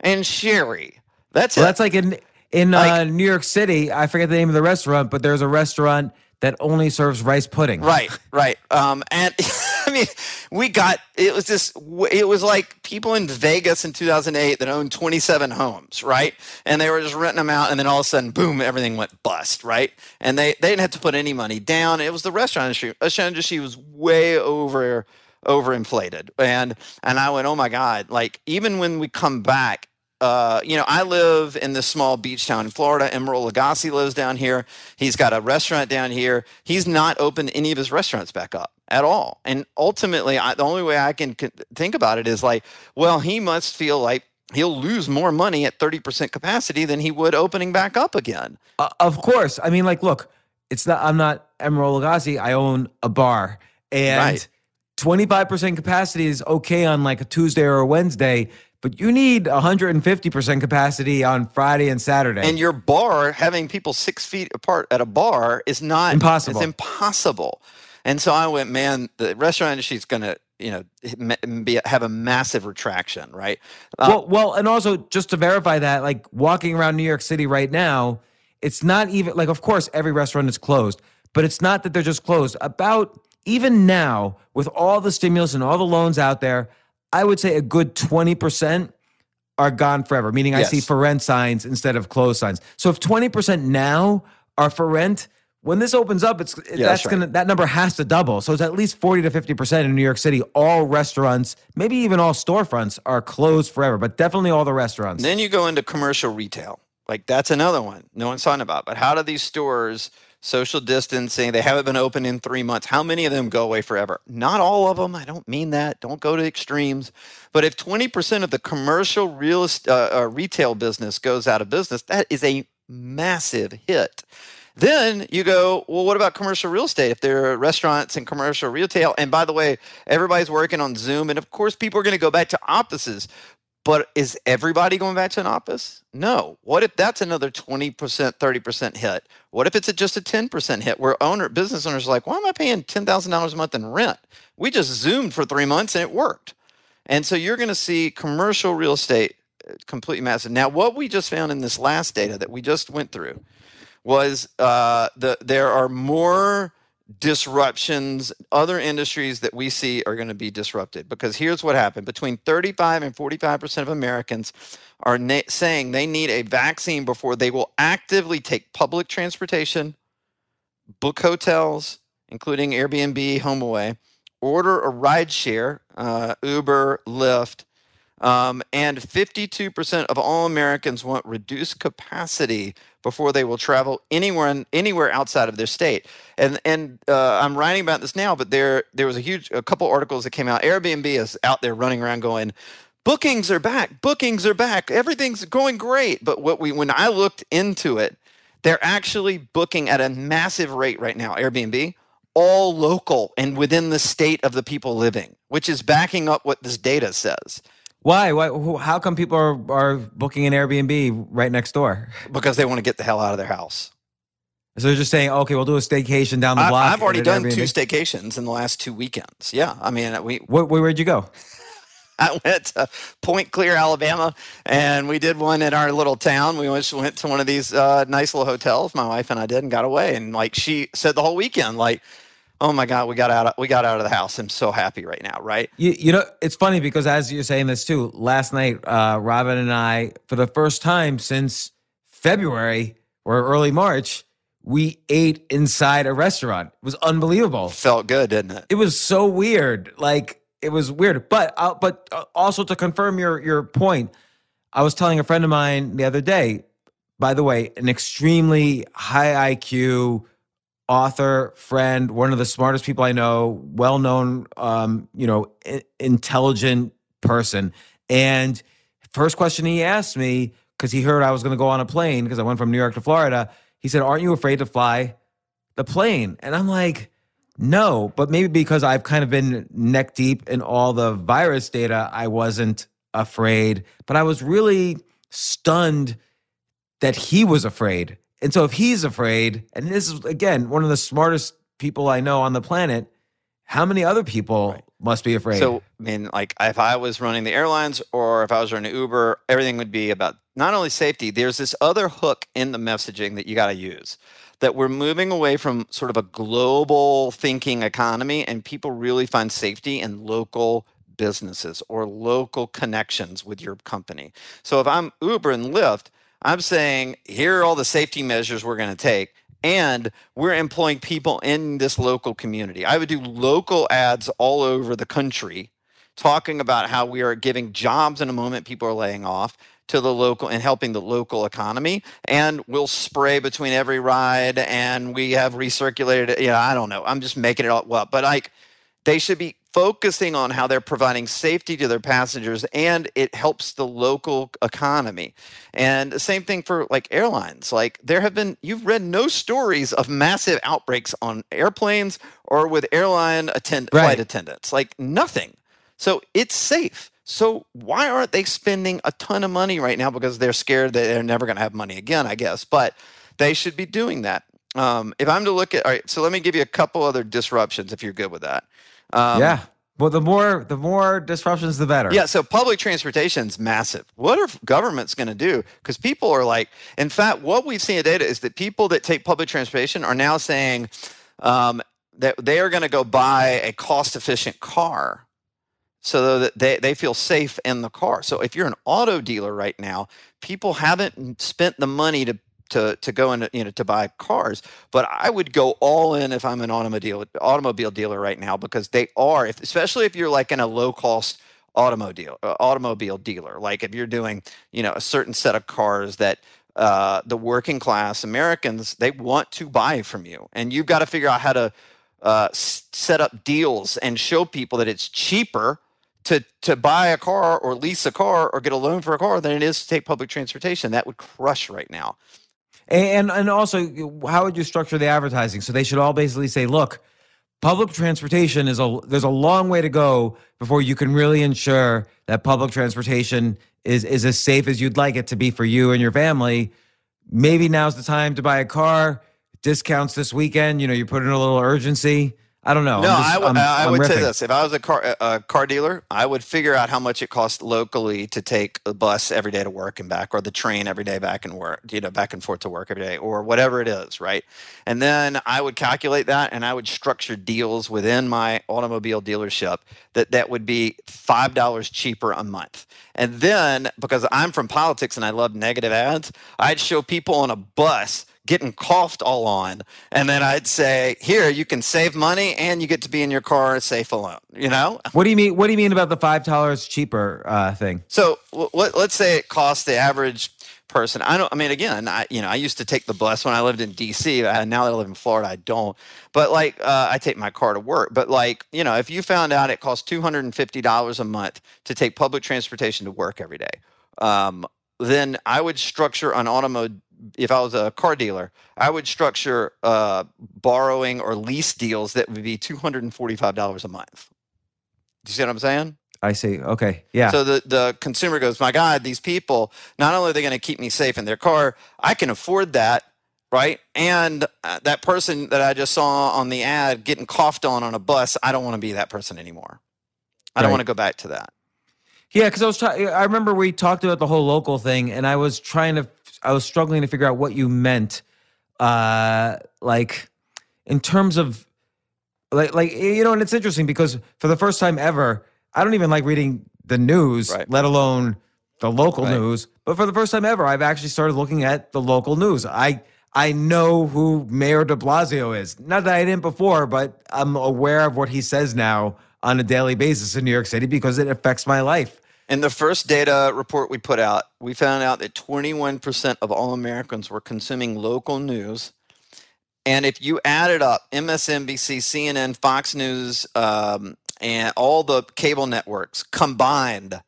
and sherry. That's it. That's like an... In New York City, I forget the name of the restaurant, but there's a restaurant that only serves rice pudding. Right. And I mean, it was like people in Vegas in 2008 that owned 27 homes, right? And they were just renting them out, and then all of a sudden, boom, everything went bust, right? And they didn't have to put any money down. It was the restaurant industry. The restaurant industry was way overinflated. And I went, oh my God, like, even when we come back, you know, I live in this small beach town in Florida. Emeril Lagasse lives down here. He's got a restaurant down here. He's not opened any of his restaurants back up at all. And ultimately, the only way I can think about it is like, well, he must feel like he'll lose more money at 30% capacity than he would opening back up again. Of course. I mean, like, look, I'm not Emeril Lagasse. I own a bar. And 25% capacity is okay on like a Tuesday or a Wednesday. But you need 150% capacity on Friday and Saturday. And your bar, having people 6 feet apart at a bar is not impossible. It's impossible. And so I went, man, the restaurant industry is going to, you know, have a massive retraction, right? Well, and also just to verify that, like walking around New York City right now, it's not even like, of course, every restaurant is closed, but it's not that they're just closed. About even now, with all the stimulus and all the loans out there, I would say a good 20% are gone forever, meaning I see for rent signs instead of closed signs. So if 20% now are for rent, when this opens up, that number has to double. So it's at least 40 to 50% in New York City. All restaurants, maybe even all storefronts, are closed forever, but definitely all the restaurants. Then you go into commercial retail. Like, that's another one no one's talking about. But how do these stores, social distancing, they haven't been open in 3 months, how many of them go away forever? Not all of them. I don't mean that. Don't go to extremes. But if 20% of the commercial retail business goes out of business, that is a massive hit. Then you go, well, what about commercial real estate? If there are restaurants and commercial retail, and by the way, everybody's working on Zoom, and of course people are going to go back to offices. But is everybody going back to an office? No. What if that's another 20%, 30% hit? What if it's just a 10% hit where business owners are like, why am I paying $10,000 a month in rent? We just Zoomed for 3 months and it worked. And so you're going to see commercial real estate completely massive. Now, what we just found in this last data that we just went through was there are more disruptions, other industries that we see are going to be disrupted. Because here's what happened. Between 35 and 45% of Americans are saying they need a vaccine before they will actively take public transportation, book hotels, including Airbnb, HomeAway, order a rideshare, Uber, Lyft, and 52% of all Americans want reduced capacity before they will travel anywhere outside of their state. And I'm writing about this now, but there was a couple articles that came out. Airbnb is out there running around going, bookings are back, everything's going great. But when I looked into it, they're actually booking at a massive rate right now, Airbnb, all local and within the state of the people living, which is backing up what this data says. Why? How come people are booking an Airbnb right next door? Because they want to get the hell out of their house. So they're just saying, okay, we'll do a staycation down the block. I've already done Airbnb. 2 staycations in the last 2 weekends. Yeah, I mean, where'd you go? I went to Point Clear, Alabama, and we did one in our little town. We went to one of these nice little hotels. My wife and I did, and got away. And like she said, the whole weekend, like, oh my God, we got out of the house. I'm so happy right now, right? You know, it's funny because as you're saying this too, last night, Robin and I, for the first time since February or early March, we ate inside a restaurant. It was unbelievable. Felt good, didn't it? It was so weird. Like it was weird, but also to confirm your point, I was telling a friend of mine the other day, by the way, an extremely high IQ author, friend, one of the smartest people I know, well-known, intelligent person. And first question he asked me, because he heard I was going to go on a plane, because I went from New York to Florida, he said, "Aren't you afraid to fly the plane?" And I'm like, no, but maybe because I've kind of been neck deep in all the virus data, I wasn't afraid. But I was really stunned that he was afraid. And so if he's afraid, and this is, again, one of the smartest people I know on the planet, how many other people must be afraid? So, I mean, like if I was running the airlines or if I was running Uber, everything would be about not only safety, there's this other hook in the messaging that you got to use, that we're moving away from sort of a global thinking economy, and people really find safety in local businesses or local connections with your company. So if I'm Uber and Lyft, I'm saying, here are all the safety measures we're going to take, and we're employing people in this local community. I would do local ads all over the country talking about how we are giving jobs in a moment people are laying off to the local and helping the local economy, and we'll spray between every ride, and we have recirculated it. Yeah, I don't know. I'm just making it all up. But like, they should be focusing on how they're providing safety to their passengers, and it helps the local economy. And the same thing for like airlines. Like there have been, you've read no stories of massive outbreaks on airplanes or with airline flight attendants, like nothing. So it's safe. So why aren't they spending a ton of money right now? Because they're scared that they're never going to have money again, I guess. But they should be doing that. If I'm to look at, all right, so let me give you a couple other disruptions if you're good with that. Yeah. Well, the more disruptions, the better. Yeah. So public transportation is massive. What are governments going to do? Because people are like, in fact, what we've seen in data is that people that take public transportation are now saying that they are going to go buy a cost-efficient car so that they feel safe in the car. So if you're an auto dealer right now, people haven't spent the money to go and to buy cars, but I would go all in if I'm an automobile dealer right now, because they are, especially if you're like in a low cost automobile dealer, like if you're doing a certain set of cars that the working class Americans, they want to buy from you, and you've got to figure out how to set up deals and show people that it's cheaper to buy a car or lease a car or get a loan for a car than it is to take public transportation. That would crush right now. And also, how would you structure the advertising? So they should all basically say, look, public transportation there's a long way to go before you can really ensure that public transportation is as safe as you'd like it to be for you and your family. Maybe now's the time to buy a car. Discounts this weekend, you put in a little urgency. I don't know. No, I would say this. If I was a car dealer, I would figure out how much it costs locally to take the bus every day to work and back, or the train every day back and forth to work every day, or whatever it is, right? And then I would calculate that, and I would structure deals within my automobile dealership that would be $5 cheaper a month. And then, because I'm from politics and I love negative ads, I'd show people on a bus getting coughed all on, and then I'd say, here, you can save money and you get to be in your car safe alone, you know? What do you mean about the $5 cheaper thing? So let's say it costs the average person. I used to take the bus when I lived in DC. Now that I live in Florida, I don't. But I take my car to work. But if you found out it costs $250 a month to take public transportation to work every day, then I would structure an automobile. If I was a car dealer, I would structure borrowing or lease deals that would be $245 a month. Do you see what I'm saying? I see. Okay. Yeah. So the consumer goes, my God, these people, not only are they going to keep me safe in their car, I can afford that, right? And that person that I just saw on the ad getting coughed on a bus, I don't want to be that person anymore. I don't want to go back to that. Yeah, because I remember we talked about the whole local thing, and I was struggling to figure out what you meant, in terms of, and it's interesting because for the first time ever, I don't even like reading the news, let alone the local news. But for the first time ever, I've actually started looking at the local news. I know who Mayor de Blasio is. Not that I didn't before, but I'm aware of what he says now on a daily basis in New York City because it affects my life. In the first data report we put out, we found out that 21% of all Americans were consuming local news. And if you added up MSNBC, CNN, Fox News, and all the cable networks combined,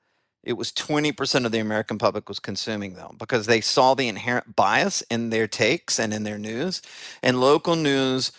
it was 20% of the American public was consuming them because they saw the inherent bias in their takes and in their news. And local news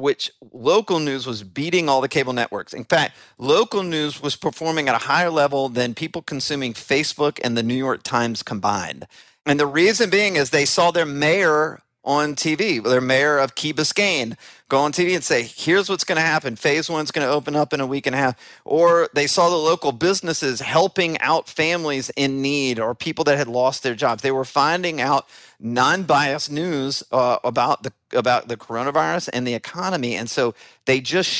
was beating all the cable networks. In fact, local news was performing at a higher level than people consuming Facebook and the New York Times combined. And the reason being is they saw their mayor on TV, their mayor of Key Biscayne, go on TV and say, here's what's going to happen. Phase one's going to open up in a week and a half. Or they saw the local businesses helping out families in need or people that had lost their jobs. They were finding out non-biased news about the coronavirus and the economy. And so they just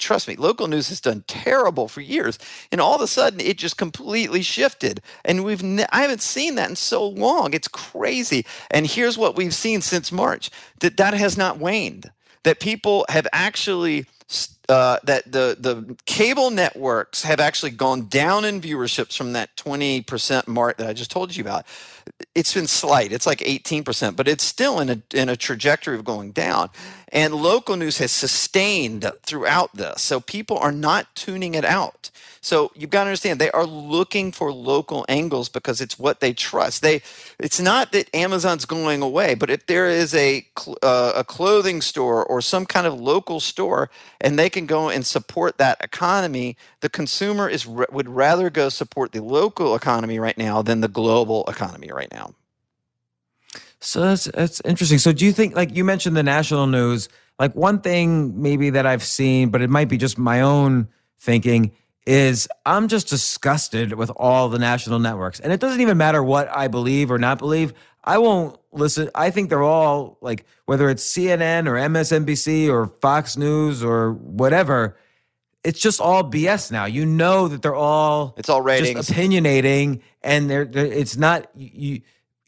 trust me, local news has done terrible for years. And all of a sudden, it just completely shifted. And I haven't seen that in so long. It's crazy. And here's what we've seen since March, that has not waned, that people have actually that the cable networks have actually gone down in viewerships from that 20% mark that I just told you about. It's been slight. It's like 18%, but it's still in a trajectory of going down. And local news has sustained throughout this. So people are not tuning it out. So you've got to understand, they are looking for local angles because it's what they trust. It's not that Amazon's going away, but if there is a clothing store or some kind of local store and they can go and support that economy, the consumer would rather go support the local economy right now than the global economy right now. So that's interesting. So do you think, like you mentioned the national news, like one thing maybe that I've seen, but it might be just my own thinking, is I'm just disgusted with all the national networks. And it doesn't even matter what I believe or not believe. I won't listen. I think they're all, like, whether it's CNN or MSNBC or Fox News or whatever, it's just all BS now. You know that they're all... It's all ratings. Just opinionating, and it's not...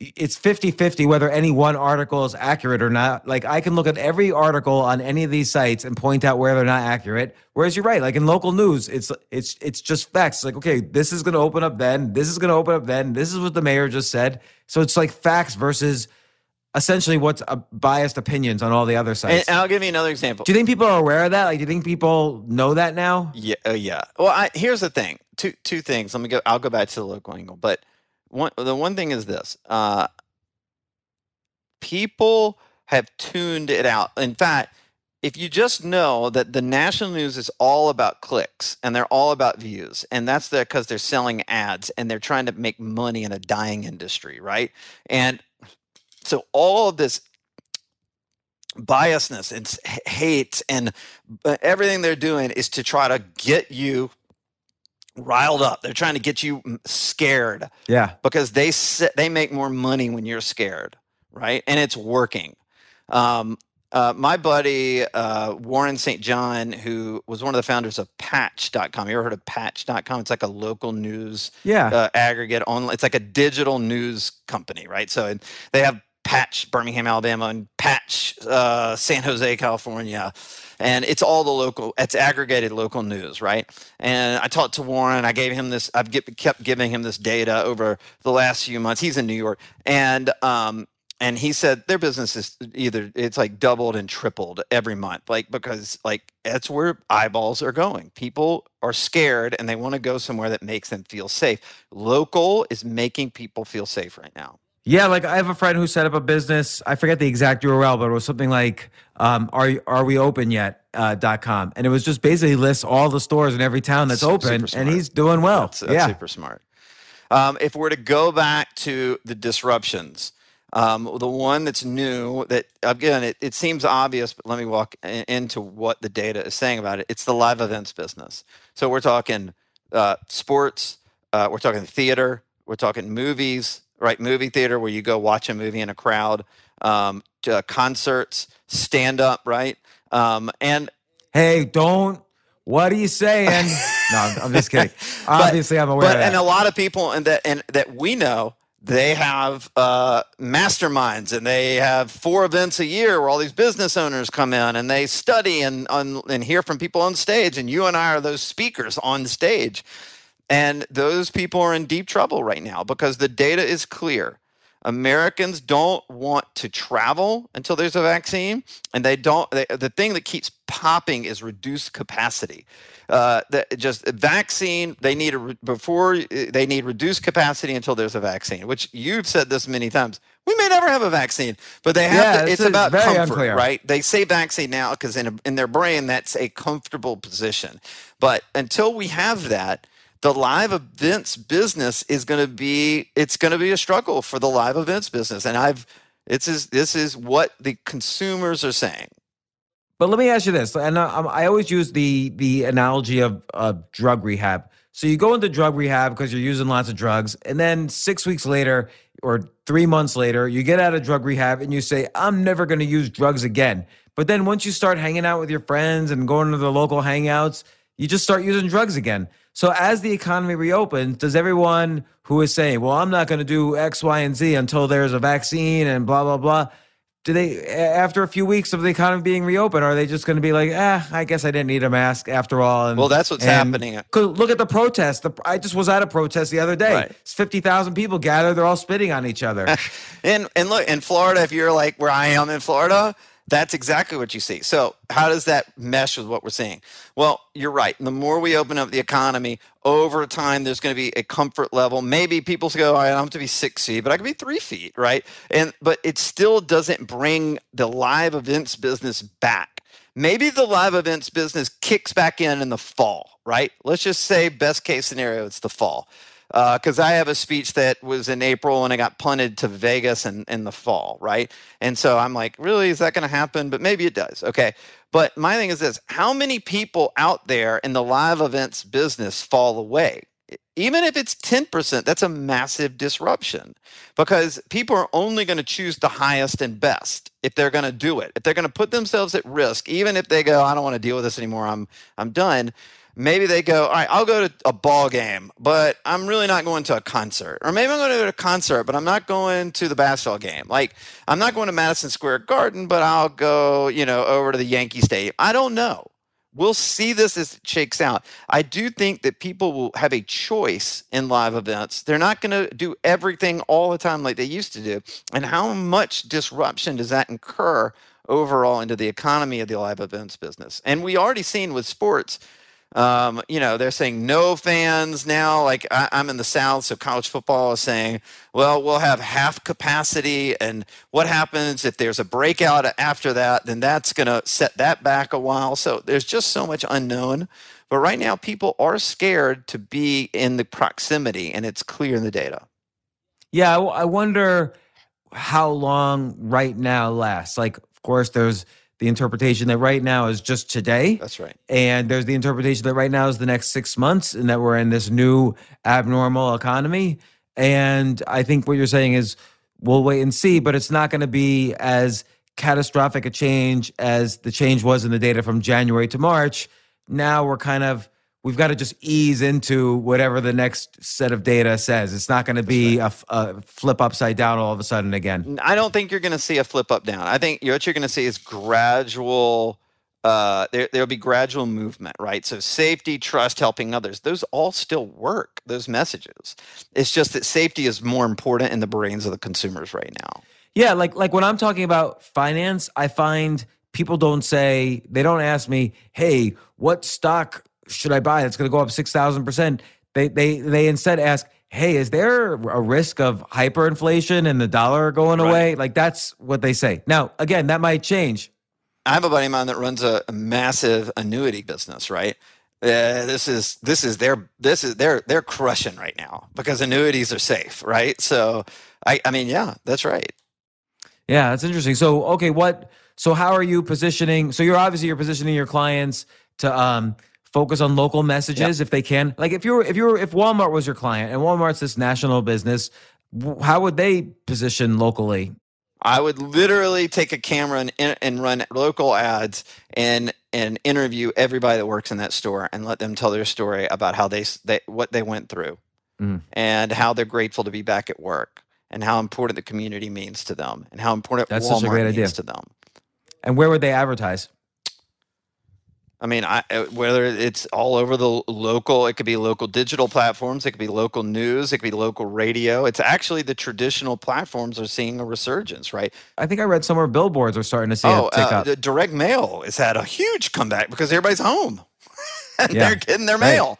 It's 50-50 whether any one article is accurate or not. Like, I can look at every article on any of these sites and point out where they're not accurate. Whereas you're right, like in local news, it's just facts. Like, okay, this is going to open up then. This is going to open up then. This is what the mayor just said. So it's like facts versus essentially what's biased opinions on all the other sites. And I'll give you another example. Do you think people are aware of that? Like, do you think people know that now? Yeah. Well, here's the thing. Two things. I'll go back to the local angle, but the one thing is this, people have tuned it out. In fact, if you just know that the national news is all about clicks and they're all about views, and that's because they're selling ads and they're trying to make money in a dying industry, right? And so all of this biasness and hate and everything they're doing is to try to get you riled up. They're trying to get you scared. Yeah. Because they make more money when you're scared, right? And it's working. My buddy, Warren St. John, who was one of the founders of Patch.com. You ever heard of Patch.com? It's like a local news aggregate. It's like a digital news company, right? So they have Patch Birmingham, Alabama, and Patch San Jose, California. And it's all the local, it's aggregated local news, right? And I talked to Warren. I gave him this, kept giving him this data over the last few months. He's in New York. And he said their business is it's like doubled and tripled every month, because that's where eyeballs are going. People are scared and they want to go somewhere that makes them feel safe. Local is making people feel safe right now. Yeah, like I have a friend who set up a business. I forget the exact URL, but it was something like areweopenyet.com, and it was just basically lists all the stores in every town that's open, and he's doing well. That's super smart. If we're to go back to the disruptions. The one that's new that, again, it seems obvious, but let me walk into what the data is saying about it. It's the live events business. So we're talking sports, we're talking theater, we're talking movies, right? Movie theater where you go watch a movie in a crowd, concerts, stand-up, right? And hey, what are you saying? No, I'm just kidding. Obviously, I'm aware of that. And a lot of people that we know, they have masterminds, and they have 4 events a year where all these business owners come in and they study and hear from people on stage. And you and I are those speakers on stage. And those people are in deep trouble right now because the data is clear. Americans don't want to travel until there's a vaccine, and the thing that keeps popping is reduced capacity. They need reduced capacity until there's a vaccine, which you've said this many times. We may never have a vaccine, but they have. It's about comfort, right? They say vaccine now because in their brain that's a comfortable position. But until we have that, the live events business is going to be a struggle for the live events business, and this is what the consumers are saying. But let me ask you this, and I always use the analogy of drug rehab. So you go into drug rehab because you're using lots of drugs, and then 6 weeks later or 3 months later, you get out of drug rehab and you say, I'm never going to use drugs again. But then once you start hanging out with your friends and going to the local hangouts, you just start using drugs again. So as the economy reopens, does everyone who is saying, well, I'm not going to do X, Y, and Z until there's a vaccine and blah, blah, blah, do they, after a few weeks of the economy being reopened, are they just going to be like, I guess I didn't need a mask after all? And, well, that's what's happening. Look at the protest. I just was at a protest the other day. Right. It's 50,000 people gathered. They're all spitting on each other. and look, in Florida, if you're like where I am in Florida, that's exactly what you see. So how does that mesh with what we're seeing? Well, you're right. The more we open up the economy, over time, there's going to be a comfort level. Maybe people go, all right, I don't have to be 6 feet, but I can be 3 feet, right? But it still doesn't bring the live events business back. Maybe the live events business kicks back in the fall, right? Let's just say best case scenario, it's the fall. Because I have a speech that was in April and I got punted to Vegas in the fall, right? And so I'm like, really, is that going to happen? But maybe it does, okay? But my thing is this, how many people out there in the live events business fall away? Even if it's 10%, that's a massive disruption because people are only going to choose the highest and best if they're going to do it. If they're going to put themselves at risk, even if they go, I don't want to deal with this anymore, I'm done. Maybe they go, all right, I'll go to a ball game, but I'm really not going to a concert. Or maybe I'm going to go to a concert, but I'm not going to the basketball game. Like, I'm not going to Madison Square Garden, but I'll go, over to the Yankee Stadium. I don't know. We'll see this as it shakes out. I do think that people will have a choice in live events. They're not going to do everything all the time like they used to do. And how much disruption does that incur overall into the economy of the live events business? And we already seen with sports, they're saying no fans now. Like I'm in the South, so college football is saying, well, we'll have half capacity. And what happens if there's a breakout after that? Then that's going to set that back a while. So there's just so much unknown. But right now, people are scared to be in the proximity, and it's clear in the data. Yeah, I wonder how long right now lasts. Like course, there's the interpretation that right now is just today. That's right. And there's the interpretation that right now is the next 6 months and that we're in this new abnormal economy. And I think what you're saying is we'll wait and see, but it's not going to be as catastrophic a change as the change was in the data from January to March. Now we're kind of, we've got to just ease into whatever the next set of data says. It's not going to be a flip upside down all of a sudden again. I don't think you're going to see a flip up down. I think what you're going to see is gradual, there'll be gradual movement, right? So safety, trust, helping others, those all still work, those messages. It's just that safety is more important in the brains of the consumers right now. Yeah, like when I'm talking about finance, I find people don't say, they don't ask me, hey, what stock should I buy that's going to go up 6,000%? They instead ask, hey, is there a risk of hyperinflation and the dollar going away? Like, that's what they say. Now, again, that might change. I have a buddy of mine that runs a massive annuity business, right? They're crushing right now because annuities are safe, right? So I mean, yeah, that's right. Yeah, that's interesting. So okay, how are you positioning? So you're positioning your clients to focus on local messages if they can. Like if Walmart was your client and Walmart's this national business, how would they position locally? I would literally take a camera and run local ads and interview everybody that works in that store and let them tell their story about how they what they went through and how they're grateful to be back at work and how important the community means to them and how important Walmart means to them. And where would they advertise? I mean, whether it's all over the local, it could be local digital platforms, it could be local news, it could be local radio. It's actually the traditional platforms are seeing a resurgence, right? I think I read somewhere billboards are starting to see a tick up. The direct mail has had a huge comeback because everybody's home and they're getting their mail.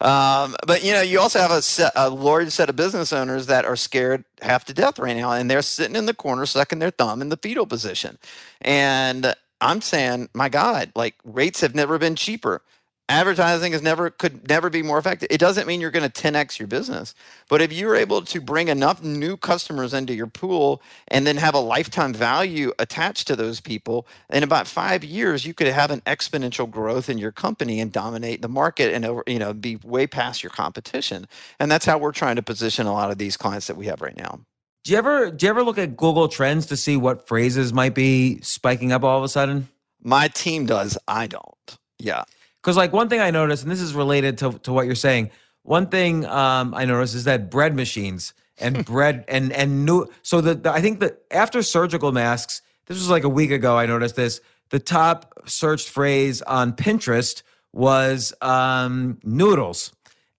But you also have a large set of business owners that are scared half to death right now, and they're sitting in the corner sucking their thumb in the fetal position. And I'm saying, my God, like rates have never been cheaper. Advertising could never be more effective. It doesn't mean you're going to 10x your business, but if you're able to bring enough new customers into your pool and then have a lifetime value attached to those people, in about 5 years, you could have an exponential growth in your company and dominate the market and be way past your competition. And that's how we're trying to position a lot of these clients that we have right now. Do you ever look at Google Trends to see what phrases might be spiking up all of a sudden? My team does. I don't. Yeah. Because like one thing I noticed, and this is related to what you're saying, one thing I noticed is that bread machines and bread and new. So I think that after surgical masks, this was like a week ago, I noticed this. The top searched phrase on Pinterest was noodles.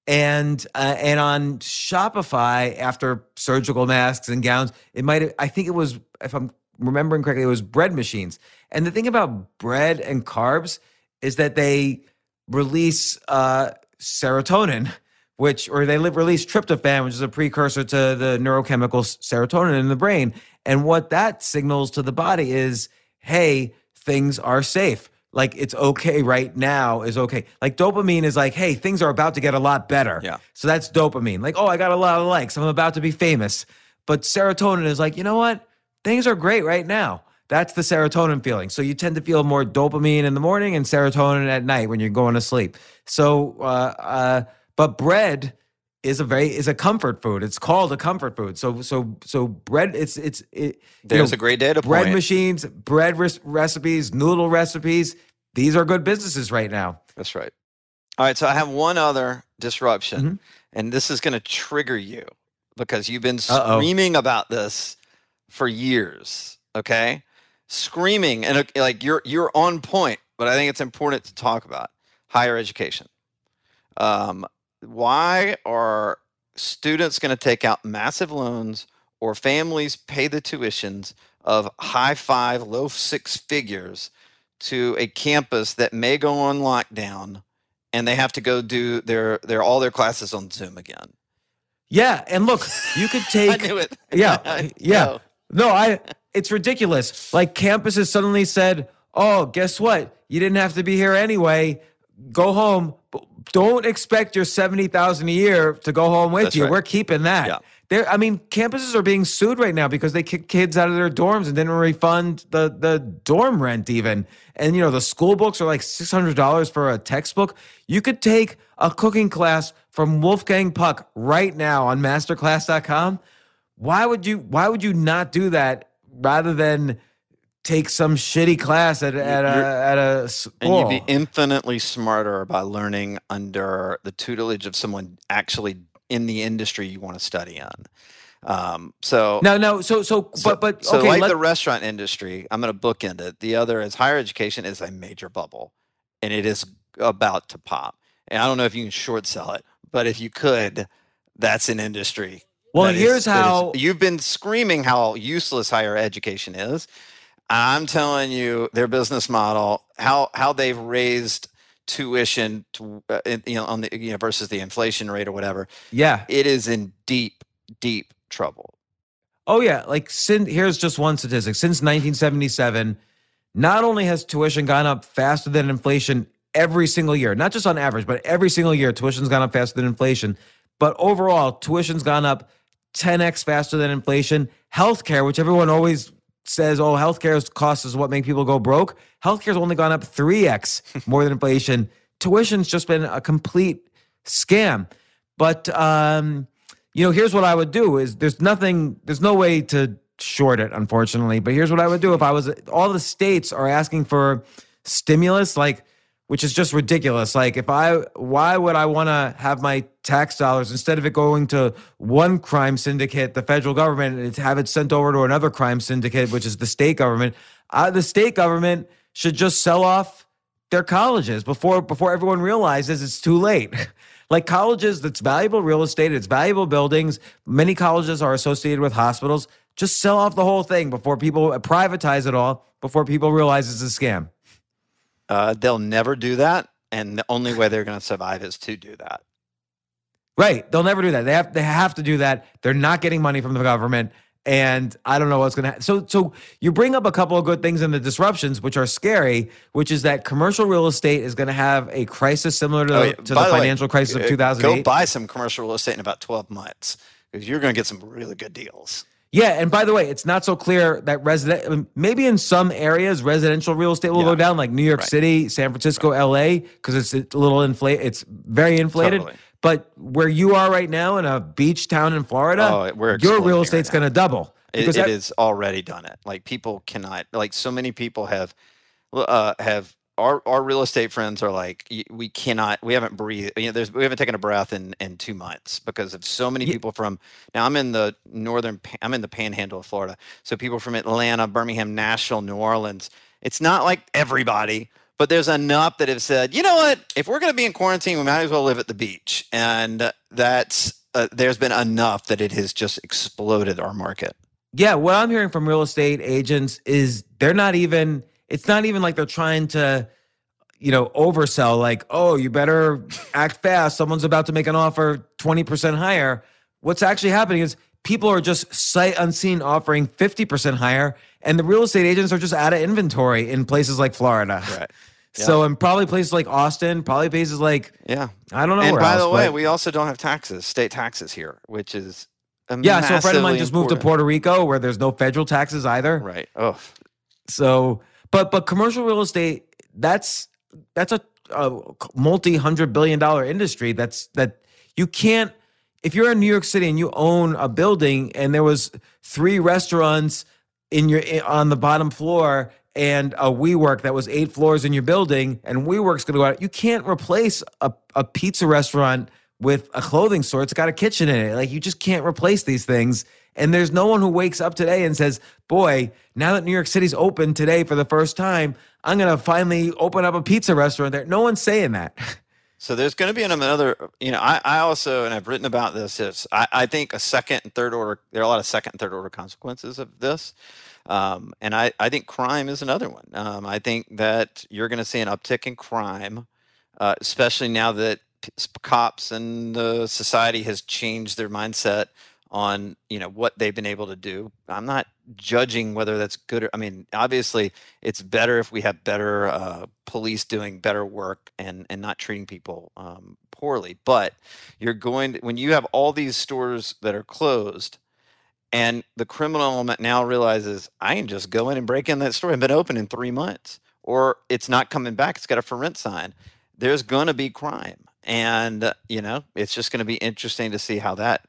And on Shopify, after surgical masks and gowns, I think it was, if I'm remembering correctly, it was bread machines. And the thing about bread and carbs is that they release serotonin, release tryptophan, which is a precursor to the neurochemical serotonin in the brain. And what that signals to the body is, hey, things are safe. Like, it's okay right now is okay. Like, dopamine is like, hey, things are about to get a lot better. Yeah. So that's dopamine. Like, oh, I got a lot of likes. I'm about to be famous. But serotonin is like, you know what? Things are great right now. That's the serotonin feeling. So you tend to feel more dopamine in the morning and serotonin at night when you're going to sleep. So, but bread is a comfort food. It's called a comfort food. So bread. There's a great data point. Bread machines, bread recipes, noodle recipes. These are good businesses right now. That's right. All right. So I have one other disruption, and this is going to trigger you because you've been screaming about this for years. Okay, screaming and like you're on point, but I think it's important to talk about higher education. Why are students going to take out massive loans or families pay the tuitions of high five, low six figures to a campus that may go on lockdown and they have to go do all their classes on Zoom again? Yeah. And look, you could take... I knew it. Yeah. Yeah. It's ridiculous. Like campuses suddenly said, oh, guess what? You didn't have to be here anyway. Go home. Don't expect your $70,000 a year to go home with you. Right. We're keeping that. Yeah. I mean, campuses are being sued right now because they kicked kids out of their dorms and didn't refund the dorm rent even. And, you know, the school books are like $600 for a textbook. You could take a cooking class from Wolfgang Puck right now on masterclass.com. Why would you not do that rather than take some shitty class at a school? And you'd be infinitely smarter by learning under the tutelage of someone actually in the industry you want to study on. So, okay, like the restaurant industry, I'm going to bookend it. The other is higher education is a major bubble, and it is about to pop. And I don't know if you can short sell it, but if you could, that's an industry. Well, here's how. You've been screaming how useless higher education is. I'm telling you, their business model, how they've raised tuition to, on the versus the inflation rate or whatever. Yeah, it is in deep, deep trouble. Oh yeah, here's just one statistic. Since 1977, not only has tuition gone up faster than inflation every single year, not just on average, but every single year, tuition's gone up faster than inflation. But overall, tuition's gone up 10x faster than inflation. Healthcare, which everyone always says, oh, healthcare's cost is what make people go broke. Healthcare's only gone up 3x more than inflation. Tuition's just been a complete scam. But, here's what I would do is there's no way to short it, unfortunately. But here's what I would do if I was, all the states are asking for stimulus, which is just ridiculous. Why would I want to have my tax dollars, instead of it going to one crime syndicate, the federal government, and have it sent over to another crime syndicate, which is the state government? The state government should just sell off their colleges before everyone realizes it's too late. Colleges, that's valuable real estate, it's valuable buildings. Many colleges are associated with hospitals. Just sell off the whole thing before people privatize it all, before people realize it's a scam. They'll never do that, and the only way they're going to survive is to do that. Right. They'll never do that. They have to do that. They're not getting money from the government, and I don't know what's going to happen. So you bring up a couple of good things in the disruptions, which are scary, which is that commercial real estate is going to have a crisis similar to the financial crisis of 2008. Go buy some commercial real estate in about 12 months because you're going to get some really good deals. Yeah, and by the way, it's not so clear that maybe in some areas residential real estate will go down, like New York City, San Francisco, LA, because it's a little inflated. It's very inflated. Totally. But where you are right now in a beach town in Florida, your real estate's going to double. It has already done it. People cannot. So many people have. Our real estate friends are we haven't breathed. We haven't taken a breath in 2 months because of so many people from. Now I'm in the panhandle of Florida, so people from Atlanta, Birmingham, Nashville, New Orleans. It's not like everybody, but there's enough that have said, you know what? If we're going to be in quarantine, we might as well live at the beach, and that's there's been enough that it has just exploded our market. Yeah, what I'm hearing from real estate agents is they're not even. It's not even like they're trying to, oversell oh, you better act fast. Someone's about to make an offer 20% higher. What's actually happening is people are just sight unseen offering 50% higher, and the real estate agents are just out of inventory in places like Florida. Right. Yeah. So in probably places like Austin, probably places like I don't know. And by the way, we also don't have taxes, state taxes here, which is so a friend of mine just moved to Puerto Rico where there's no federal taxes either. Right. Oh. So. But commercial real estate, that's a multi-$100 billion industry that you can't. If you're in New York City and you own a building and there was 3 restaurants on the bottom floor and a WeWork that was 8 floors in your building, and WeWork's going to go out, you can't replace a pizza restaurant with a clothing store. It's got a kitchen in it. You just can't replace these things. And there's no one who wakes up today and says, boy, now that New York City's open today for the first time, I'm going to finally open up a pizza restaurant there. No one's saying that. So there's going to be another, I also, and I've written about this, I think there are a lot of second and third order consequences of this. And I think crime is another one. I think that you're going to see an uptick in crime, especially now that cops and society has changed their mindset on, you know, what they've been able to do. I'm not judging whether that's good or, I mean, obviously it's better if we have better police doing better work and not treating people poorly. But you're going to, when you have all these stores that are closed and the criminal element now realizes I can just go in and break in that store. I've been open in 3 months, or it's not coming back. It's got a for rent sign. There's going to be crime. And, you know, it's just going to be interesting to see how that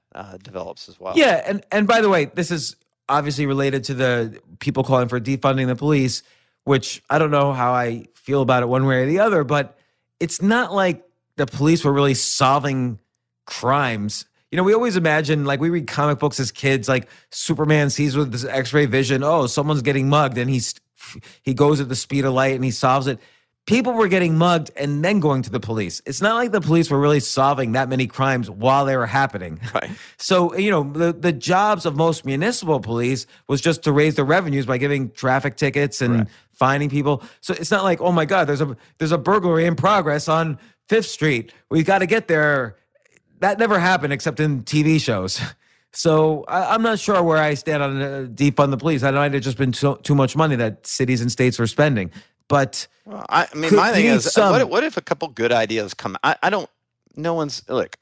develops as well. Yeah. And by the way, this is obviously related to the people calling for defunding the police, which I don't know how I feel about it one way or the other, but it's not like the police were really solving crimes. You know, we always imagine, like, we read comic books as kids, like Superman sees with this X-ray vision, oh, someone's getting mugged, and he goes at the speed of light and he solves it. People were getting mugged and then going to the police. It's not like the police were really solving that many crimes while they were happening. Right. So, you know, the jobs of most municipal police was just to raise their revenues by giving traffic tickets and fining people. So it's not like, oh my God, there's a burglary in progress on 5th Street. We got to get there. That never happened except in TV shows. So I'm not sure where I stand on defund the police. I know it had just been too much money that cities and states were spending. But well, I mean, my thing is, what if a couple good ideas come? I don't, no one's, look,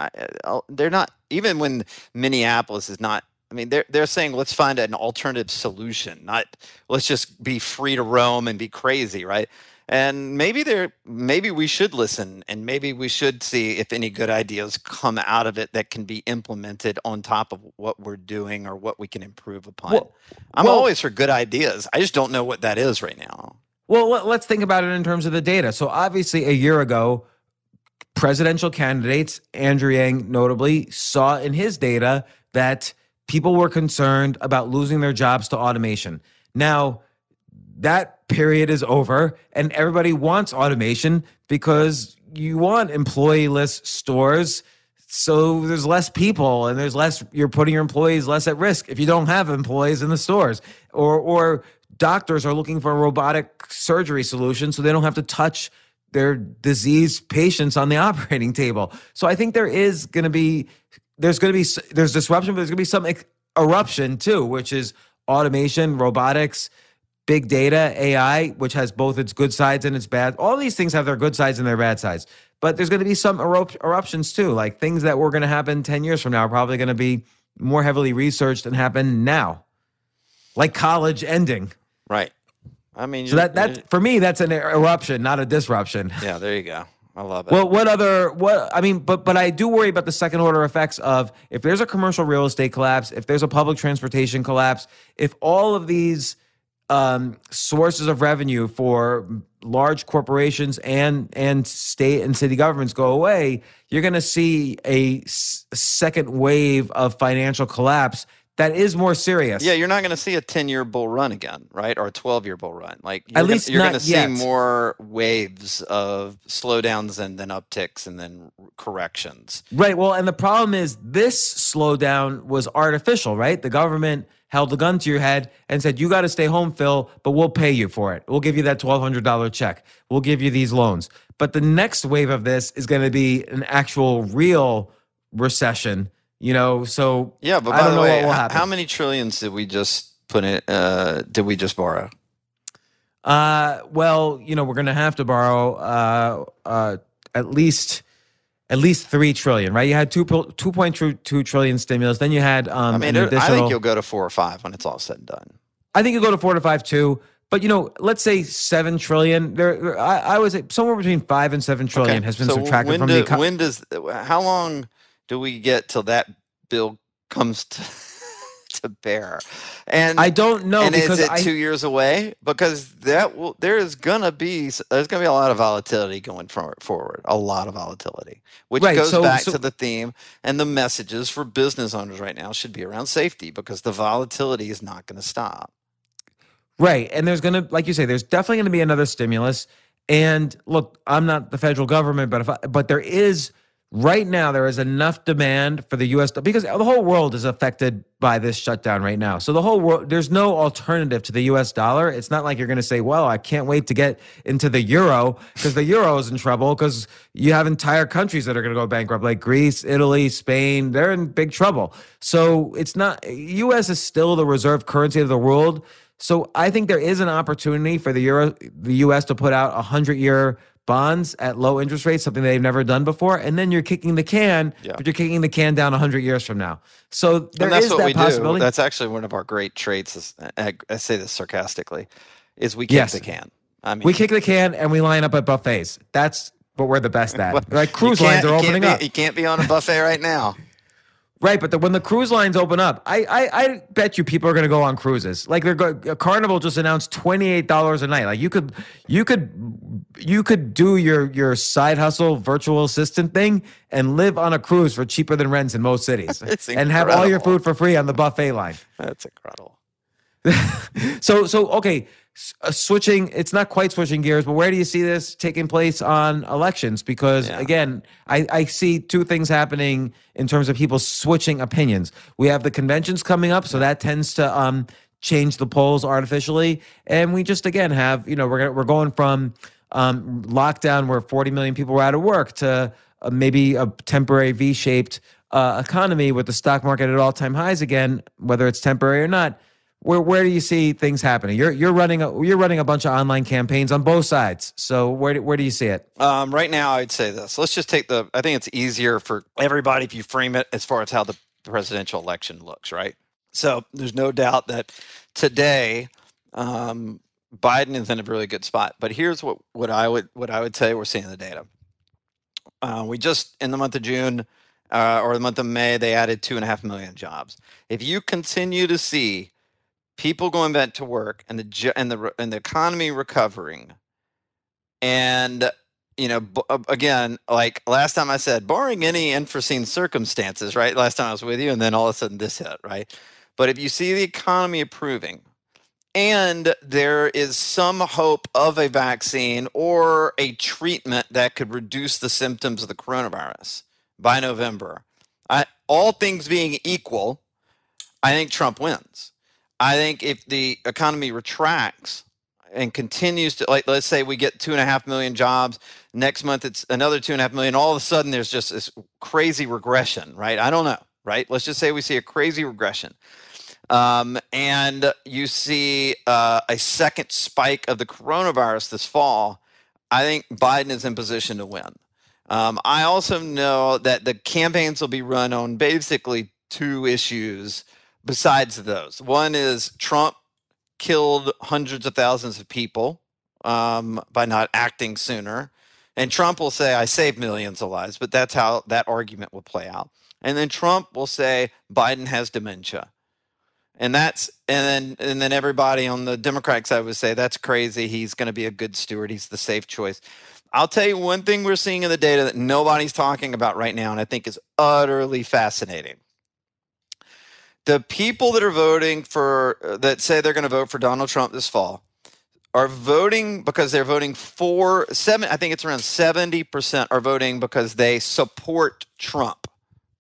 they're not, even when Minneapolis is not, I mean, they're saying, let's find an alternative solution, not let's just be free to roam and be crazy, right? And maybe we should listen, and maybe we should see if any good ideas come out of it that can be implemented on top of what we're doing or what we can improve upon. Well, I'm always for good ideas. I just don't know what that is right now. Well, let's think about it in terms of the data. So obviously a year ago, presidential candidates, Andrew Yang notably, saw in his data that people were concerned about losing their jobs to automation. Now, that period is over, and everybody wants automation because you want employee-less stores, so there's less people and there's less, you're putting your employees less at risk if you don't have employees in the stores, or doctors are looking for a robotic surgery solution so they don't have to touch their diseased patients on the operating table. So I think there's disruption, but there's going to be some eruption too, which is automation, robotics, big data, AI, which has both its good sides and its bad. All these things have their good sides and their bad sides, but there's going to be some eruptions too, like things that were going to happen 10 years from now are probably going to be more heavily researched and happen now, like college ending. Right. I mean, so that for me, that's an eruption, not a disruption. Yeah, there you go. I love it. Well, but I do worry about the second order effects of if there's a commercial real estate collapse, if there's a public transportation collapse, if all of these sources of revenue for large corporations and state and city governments go away, you're going to see a second wave of financial collapse. That is more serious. Yeah, you're not going to see a 10-year bull run again, right? Or a 12-year bull run. Like, at least you're going to see more waves of slowdowns and then upticks and then corrections. Right. Well, and the problem is this slowdown was artificial, right? The government held a gun to your head and said, you got to stay home, Phil, but we'll pay you for it. We'll give you that $1,200 check. We'll give you these loans. But the next wave of this is going to be an actual real recession. You know, so yeah, but by the way, how many trillions did we just put in? Did we just borrow? Well, you know, we're going to have to borrow at least $3 trillion, right? You had 2.2 trillion stimulus, then you had. I mean, I think you'll go to 4 or 5 when it's all said and done. I think you'll go to 4 to 5 too. But, you know, let's say 7 trillion. I would say somewhere between 5 and 7 trillion has been subtracted from the economy. How long do we get till that bill comes to bear? And I don't know. And is it 2 years away? Because there's gonna be a lot of volatility going forward. A lot of volatility, which goes back to the theme, and the messages for business owners right now should be around safety, because the volatility is not going to stop. Right, and there's gonna, like you say, there's definitely going to be another stimulus. And look, I'm not the federal government, but there is Right now, there is enough demand for the U.S. because the whole world is affected by this shutdown right now. So the whole world, there's no alternative to the U.S. dollar. It's not like you're going to say, well, I can't wait to get into the euro because the euro is in trouble because you have entire countries that are going to go bankrupt, like Greece, Italy, Spain. They're in big trouble. So it's not, U.S. is still the reserve currency of the world. So I think there is an opportunity for the U.S. to put out 100-year bonds at low interest rates, something they've never done before, and then you're kicking the can, but you're kicking the can down 100 years from now. So there is that possibility. That's actually one of our great traits. Is, I say this sarcastically, is we kick the can. I mean, we kick the can and we line up at buffets. That's what we're the best at. Like cruise lines are opening up. You can't be on a buffet right now. Right, but when the cruise lines open up, I bet you people are going to go on cruises. Like Carnival just announced $28 a night. Like you could do your side hustle virtual assistant thing and live on a cruise for cheaper than rents in most cities, and have all your food for free on the buffet line. That's incredible. So okay, switching. It's not quite switching gears, but where do you see this taking place on elections? Because again, I see two things happening in terms of people switching opinions. We have the conventions coming up, so that tends to change the polls artificially, and we just again have we're going from lockdown where 40 million people were out of work to maybe a temporary V-shaped economy with the stock market at all-time highs again, whether it's temporary or not. Where do you see things happening? You're running a bunch of online campaigns on both sides. So where do you see it? Right now, I'd say this. Let's just take I think it's easier for everybody if you frame it as far as how the presidential election looks, right? So there's no doubt that today Biden is in a really good spot. But here's what I would say we're seeing in the data. We just in the month of June or the month of May, they added 2.5 million jobs. If you continue to see people going back to work and the economy recovering, and again, like last time I said, barring any unforeseen circumstances, right? Last time I was with you, and then all of a sudden this hit, right? But if you see the economy improving, and there is some hope of a vaccine or a treatment that could reduce the symptoms of the coronavirus by November, all things being equal, I think Trump wins. I think if the economy retracts and continues to, like, let's say we get 2.5 million jobs. Next month, it's another 2.5 million. All of a sudden, there's just this crazy regression, right? I don't know, right? Let's just say we see a crazy regression. And you see a second spike of the coronavirus this fall. I think Biden is in position to win. I also know that the campaigns will be run on basically two issues. Besides those, one is Trump killed hundreds of thousands of people by not acting sooner. And Trump will say, I saved millions of lives, but that's how that argument will play out. And then Trump will say, Biden has dementia. And then everybody on the Democratic side would say, that's crazy. He's going to be a good steward. He's the safe choice. I'll tell you one thing we're seeing in the data that nobody's talking about right now, and I think is utterly fascinating. The people that are voting that say they're going to vote for Donald Trump this fall are voting because they're voting for I think it's around 70% are voting because they support Trump,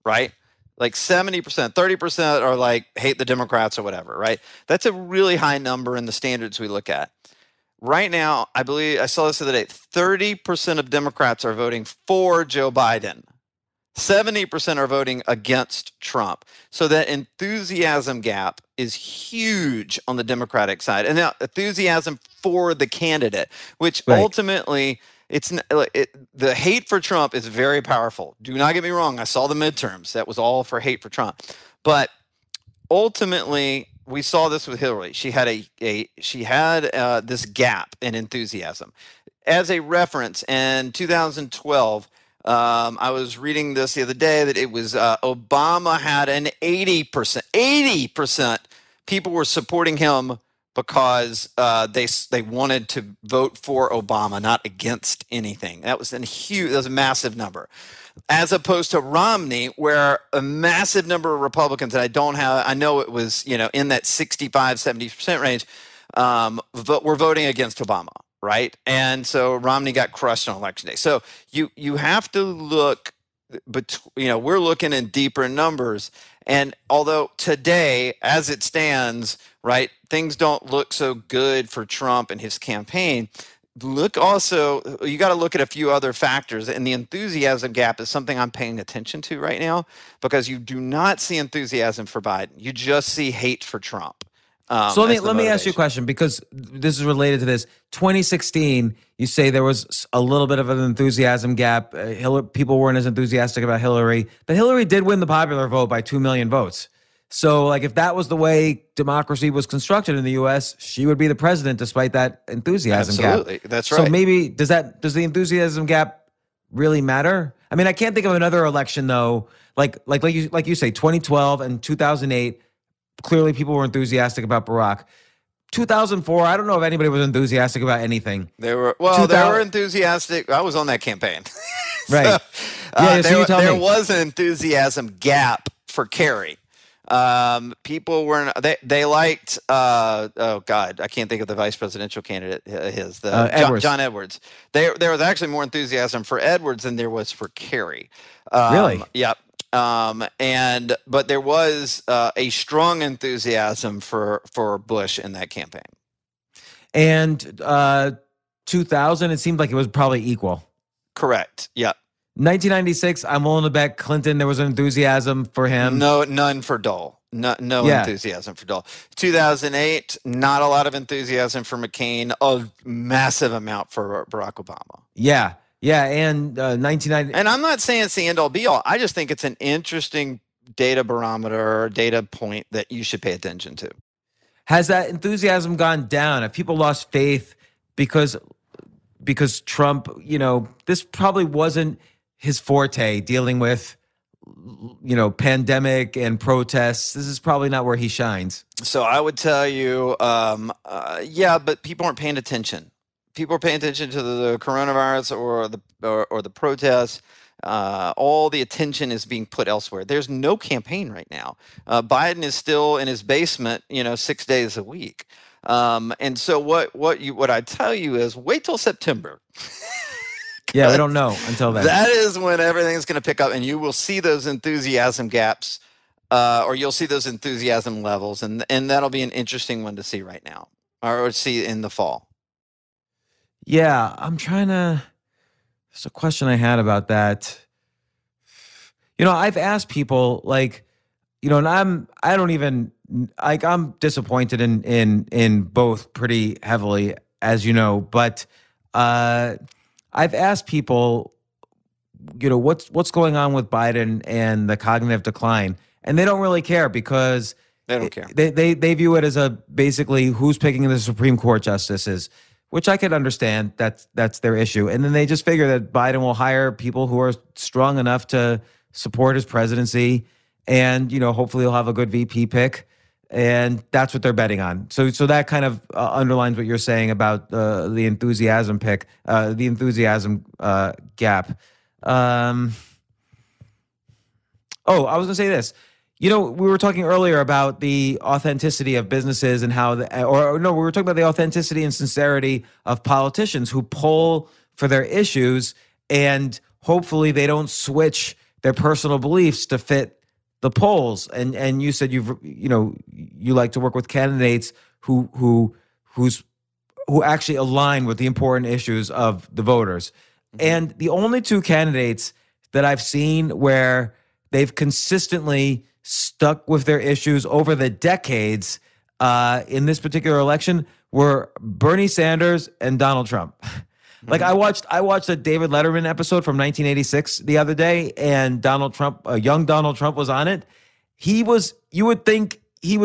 right? Like 70%, 30% are like hate the Democrats or whatever, right? That's a really high number in the standards we look at. Right now, I believe I saw this the other day, 30% of Democrats are voting for Joe Biden. 70% are voting against Trump. So that enthusiasm gap is huge on the Democratic side. And now enthusiasm for the candidate, which ultimately the hate for Trump is very powerful. Do not get me wrong. I saw the midterms. That was all for hate for Trump. But ultimately, we saw this with Hillary. She had she had this gap in enthusiasm. As a reference, in 2012, I was reading this the other day that it was Obama had an 80% people were supporting him because they wanted to vote for Obama, not against anything. That was a massive number, as opposed to Romney, where a massive number of Republicans that I know it was in that 65-70% range, were voting against Obama. Right. And so Romney got crushed on election day. So you have to look but we're looking in deeper numbers. And although today, as it stands, right, things don't look so good for Trump and his campaign. Look also, you got to look at a few other factors, and the enthusiasm gap is something I'm paying attention to right now, because you do not see enthusiasm for Biden. You just see hate for Trump. So let me ask you a question, because this is related to this. 2016, you say there was a little bit of an enthusiasm gap. People weren't as enthusiastic about Hillary, but Hillary did win the popular vote by 2 million votes. So like, if that was the way democracy was constructed in the U.S., she would be the president despite that enthusiasm gap. Absolutely, that's right. So maybe, does the enthusiasm gap really matter? I mean, I can't think of another election though. Like you say, 2012 and 2008, clearly people were enthusiastic about Barack. 2004, I don't know if anybody was enthusiastic about anything. They were enthusiastic. I was on that campaign. Right. So there was an enthusiasm gap for Kerry. People weren't, they liked, oh God, I can't think of the vice presidential candidate, John Edwards. There was actually more enthusiasm for Edwards than there was for Kerry. Really? Yep. But there was a strong enthusiasm for Bush in that campaign. And 2000, it seemed like it was probably equal. Correct. Yep. 1996, I'm willing to bet Clinton, there was an enthusiasm for him. No, none for Dole. No enthusiasm for Dole. 2008, not a lot of enthusiasm for McCain. A massive amount for Barack Obama. Yeah, yeah, and 1990. And I'm not saying it's the end all be all. I just think it's an interesting data barometer or data point that you should pay attention to. Has that enthusiasm gone down? Have people lost faith because Trump, this probably wasn't his forte, dealing with, pandemic and protests. This is probably not where he shines. So I would tell you, but people aren't paying attention. People are paying attention to the coronavirus or the protests. All the attention is being put elsewhere. There's no campaign right now. Biden is still in his basement, 6 days a week. And so what I tell you is wait till September. Yeah, we don't know until then. That is when everything's going to pick up, and you will see those enthusiasm gaps, or you'll see those enthusiasm levels, and that'll be an interesting one to see right now, or see in the fall. Yeah, there's a question I had about that. I've asked people, and I'm disappointed in both pretty heavily, as you know, but I've asked people, what's going on with Biden and the cognitive decline, and they don't really care, because they don't care. They view it as basically who's picking the Supreme Court justices, which I could understand. That's their issue, and then they just figure that Biden will hire people who are strong enough to support his presidency, and hopefully he'll have a good VP pick. And that's what they're betting on. So that kind of underlines what you're saying about the enthusiasm gap. I was going to say this. We were talking earlier about the authenticity of businesses and we were talking about the authenticity and sincerity of politicians who poll for their issues, and hopefully they don't switch their personal beliefs to fit the polls. And you said you like to work with candidates who actually align with the important issues of the voters. Mm-hmm. And the only two candidates that I've seen where they've consistently stuck with their issues over the decades in this particular election were Bernie Sanders and Donald Trump. Like, I watched a David Letterman episode from 1986 the other day, and Donald Trump, a young Donald Trump, was on it. You would think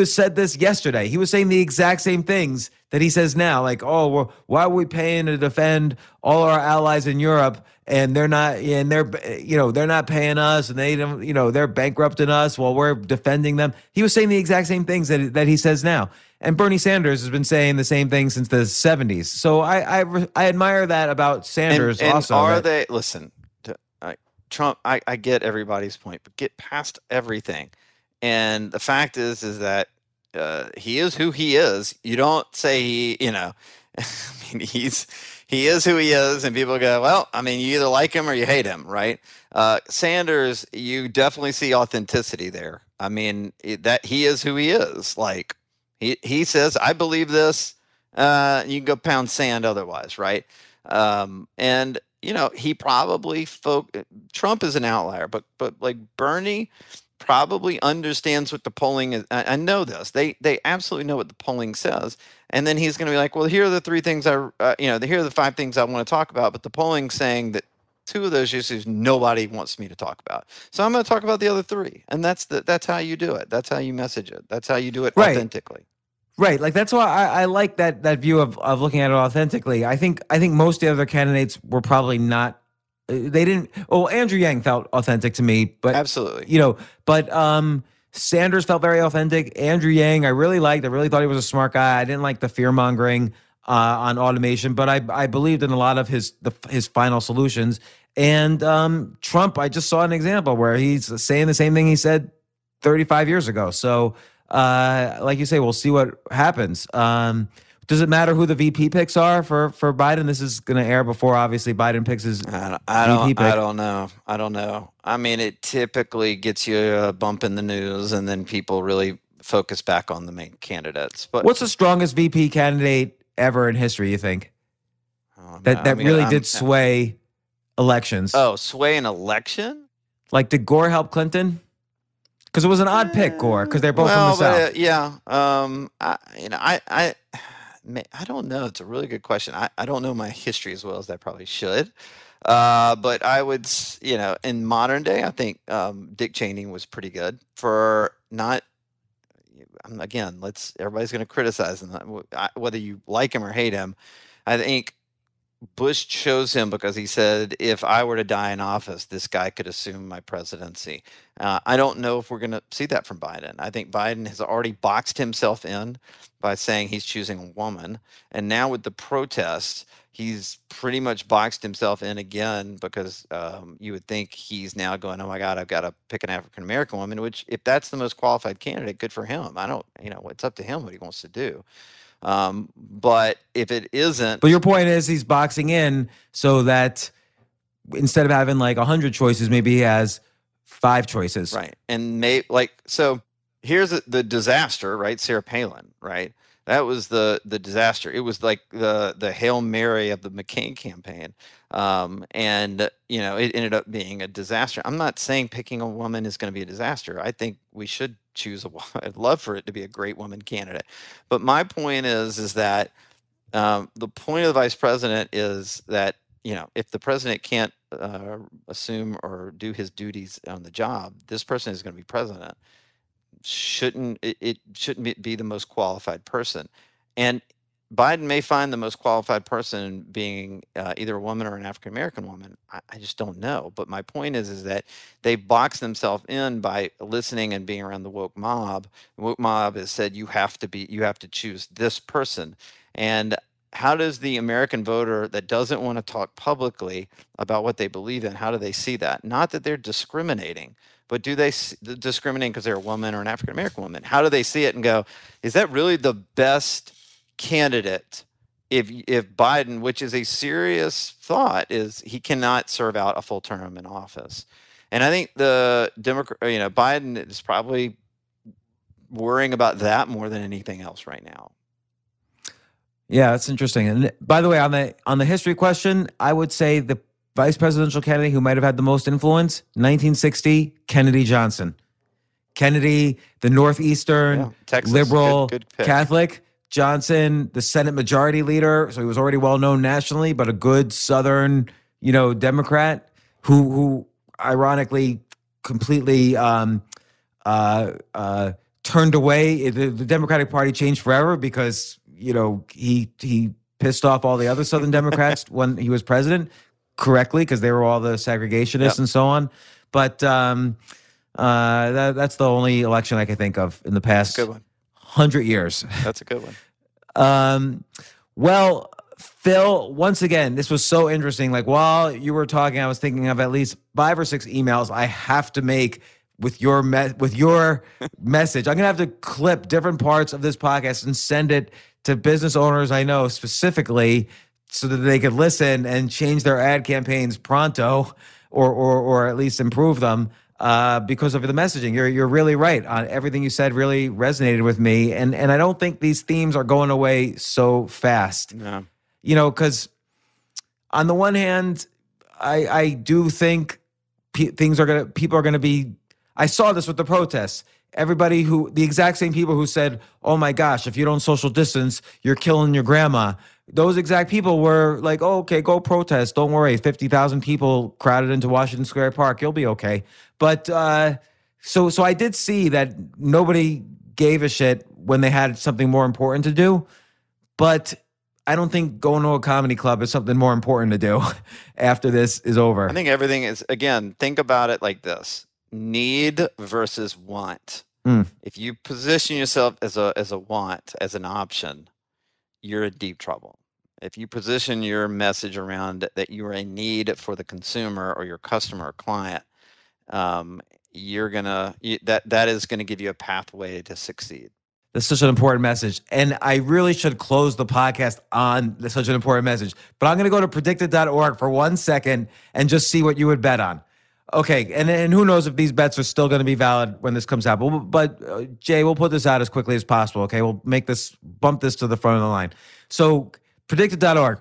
said this yesterday. He was saying the exact same things that he says now. Like, well, why are we paying to defend all our allies in Europe, and they're not paying us, and they don't, they're bankrupting us while we're defending them. He was saying the exact same things that he says now. And Bernie Sanders has been saying the same thing since the 70s. So I admire that about Sanders also. Trump, I get everybody's point, but get past everything. And the fact is that he is who he is. You don't say, I mean, he's – He is who he is, and people go, well, I mean, you either like him or you hate him, right? Sanders, you definitely see authenticity there. I mean, that he is who he is. Like, he says, I believe this. You can go pound sand otherwise, right? And, you know, he probably Trump is an outlier, but like Bernie probably understands what the polling is. I know this. They absolutely know what the polling says. And then he's going to be like, well, here are the three things here are the five things I want to talk about. But the polling's saying that two of those issues nobody wants me to talk about. So I'm going to talk about the other three. And that's how you do it. That's how you message it. That's how you do it authentically. Right. Like, that's why I like that view of looking at it authentically. I think most of the other candidates were probably not. They didn't. Oh, Andrew Yang felt authentic to me, but absolutely, you know. But Sanders felt very authentic. Andrew Yang, I really liked. I really thought he was a smart guy. I didn't like the fear mongering on automation, but I believed in a lot of his final solutions. And Trump, I just saw an example where he's saying the same thing he said 35 years ago. So, like you say, we'll see what happens. Does it matter who the VP picks are for Biden? This is going to air before, obviously, Biden picks his VP pick. I don't know. I mean, it typically gets you a bump in the news, and then people really focus back on the main candidates. But what's the strongest VP candidate ever in history, you think? Oh, no, did sway elections. Oh, sway an election? Like, did Gore help Clinton? Because it was an odd pick, Gore, because they're both from the South. Yeah. I don't know. It's a really good question. I don't know my history as well as I probably should. But I would, in modern day, I think Dick Cheney was pretty good for not. Again, everybody's going to criticize him, whether you like him or hate him. I think Bush chose him because he said, if I were to die in office, this guy could assume my presidency. I don't know if we're going to see that from Biden. I think Biden has already boxed himself in by saying he's choosing a woman. And now with the protests, he's pretty much boxed himself in again because you would think he's now going, oh, my God, I've got to pick an African-American woman, which if that's the most qualified candidate, good for him. It's up to him what he wants to do. But if it isn't, but your point is he's boxing in so that instead of having like 100 choices, maybe he has 5 choices. Right. And so here's the disaster, right? Sarah Palin, right? That was the disaster. It was like the Hail Mary of the McCain campaign. And it ended up being a disaster. I'm not saying picking a woman is going to be a disaster. I think we should choose a woman. I'd love for it to be a great woman candidate. But my point is that the point of the vice president is that, if the president can't assume or do his duties on the job, this person is going to be president. It shouldn't be the most qualified person. And Biden may find the most qualified person being either a woman or an African-American woman. I just don't know. But my point is that they box themselves in by listening and being around the woke mob. The woke mob has said you have to choose this person. And how does the American voter that doesn't want to talk publicly about what they believe in, how do they see that? Not that they're discriminating, but do they discriminate because they're a woman or an African-American woman? How do they see it and go, is that really the best candidate if Biden, which is a serious thought, is he cannot serve out a full term in office? And I think Biden is probably worrying about that more than anything else right now. Yeah, that's interesting. And by the way, on the history question, I would say the vice presidential candidate who might have had the most influence, 1960, Kennedy Johnson. Kennedy, the Northeastern, Texas, liberal, good Catholic. Johnson, the Senate Majority Leader, so he was already well known nationally, but a good Southern, Democrat who ironically completely turned away. The Democratic Party changed forever because he pissed off all the other Southern Democrats when he was president, correctly, because they were all the segregationists and so on. But that's the only election I can think of in the past 100 years. That's a good one. Well, Phil, once again, this was so interesting. Like, while you were talking, I was thinking of at least 5 or 6 emails I have to make with your message. I'm going to have to clip different parts of this podcast and send it to business owners I know specifically so that they could listen and change their ad campaigns pronto, or at least improve them because of the messaging. You're really right. Everything you said really resonated with me. And I don't think these themes are going away so fast. No. You know, because on the one hand, I do think people are going to be, I saw this with the protests. Everybody the exact same people who said, oh my gosh, if you don't social distance, you're killing your grandma. Those exact people were like, oh, okay, go protest. Don't worry. 50,000 people crowded into Washington Square Park. You'll be okay. But so I did see that nobody gave a shit when they had something more important to do. But I don't think going to a comedy club is something more important to do after this is over. I think everything is, again, think about it like this. Need versus want. Mm. If you position yourself as a want, as an option, you're in deep trouble. If you position your message around that you are a need for the consumer or your customer or client, that is going to give you a pathway to succeed. That's such an important message. And I really should close the podcast on such an important message. But I'm going to go to predictit.org for 1 second and just see what you would bet on. Okay, and who knows if these bets are still going to be valid when this comes out. But Jay, we'll put this out as quickly as possible, okay? We'll bump this to the front of the line. So predictit.org.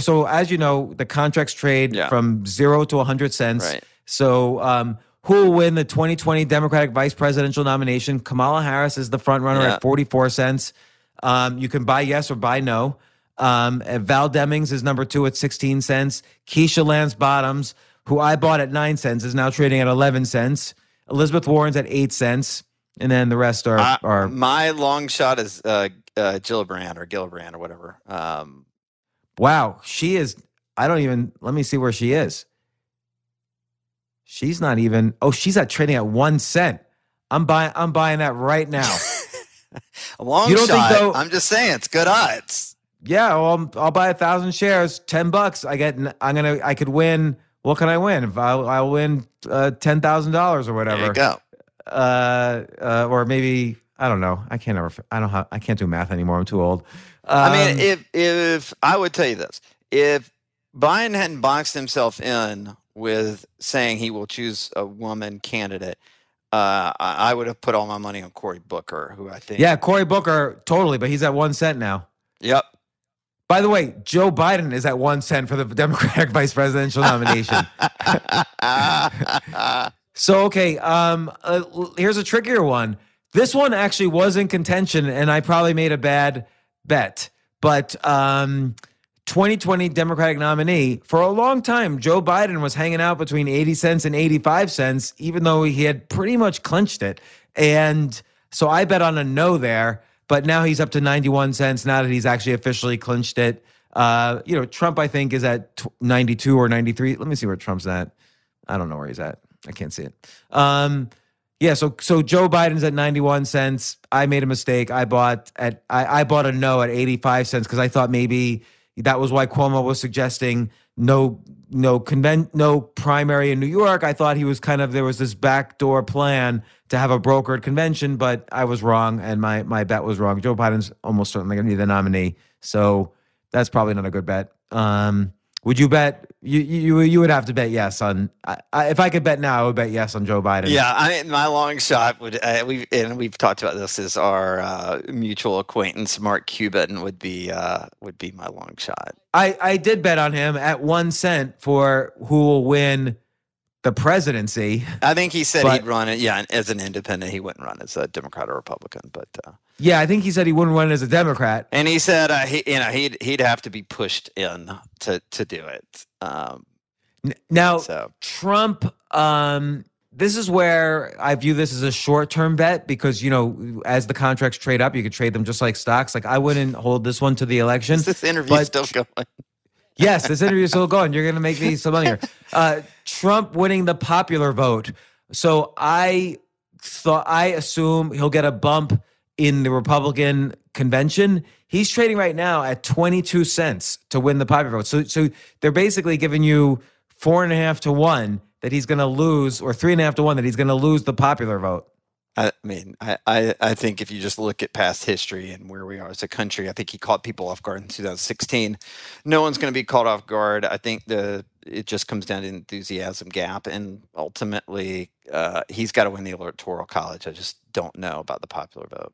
So as you know, the contracts trade from 0 to 100 cents. Right. So who will win the 2020 Democratic vice presidential nomination? Kamala Harris is the front runner at 44 cents. You can buy yes or buy no. Val Demings is number 2 at 16 cents. Keisha Lance Bottoms, who I bought at 9 cents, is now trading at 11 cents. Elizabeth Warren's at 8 cents. And then the rest are... My long shot is Gillibrand or whatever. Wow. She is... Let me see where she is. She's not even... Oh, she's at trading at 1 cent. I'm buying that right now. A long shot. I'm just saying, it's good odds. Yeah, well, I'll buy 1,000 shares, $10. I could win... What can I win? I'll win $10,000 or whatever. There you go. Or maybe, I don't know. I can't do math anymore. I'm too old. I mean, if I would tell you this, if Biden hadn't boxed himself in with saying he will choose a woman candidate, I would have put all my money on Cory Booker, who I think. Yeah, Cory Booker, totally. But he's at 1 cent now. Yep. By the way, Joe Biden is at 1 cent for the Democratic vice presidential nomination. So, okay, here's a trickier one. This one actually was in contention, and I probably made a bad bet. But 2020 Democratic nominee, for a long time, Joe Biden was hanging out between 80 cents and 85 cents, even though he had pretty much clinched it. And so I bet on a no there. But now he's up to 91 cents now that he's actually officially clinched it. Trump, I think, is at 92 or 93. Let me see where Trump's at. I don't know where he's at. I can't see it. So Joe Biden's at 91 cents. I made a mistake. I bought a no at 85 cents because I thought maybe that was why Cuomo was suggesting no primary in New York. I thought there was this backdoor plan to have a brokered convention, but I was wrong, and my bet was wrong. Joe Biden's almost certainly going to be the nominee, so that's probably not a good bet. Would you bet? You would have to bet yes on. If I could bet now, I would bet yes on Joe Biden. Yeah, I mean, my long shot would. We've talked about this. Is our mutual acquaintance Mark Cuban would be my long shot. I did bet on him at 1 cent for who will win the presidency. I think he said he'd run it. Yeah, as an independent, he wouldn't run as a Democrat or Republican. But yeah, I think he said he wouldn't run as a Democrat. And he said he'd have to be pushed in to do it. Trump. This is where I view this as a short-term bet because, as the contracts trade up, you could trade them just like stocks. Like I wouldn't hold this one to the election. Is this interview still going? Yes, this interview is still going. You're going to make me some money here. Trump winning the popular vote. So I assume he'll get a bump in the Republican convention. He's trading right now at 22 cents to win the popular vote. So they're basically giving you 4.5 to 1 that he's going to lose, or 3.5 to 1 that he's going to lose the popular vote. I mean, I think if you just look at past history and where we are as a country, I think he caught people off guard in 2016. No one's going to be caught off guard. I think it just comes down to enthusiasm gap, and ultimately he's got to win the electoral college. I just don't know about the popular vote.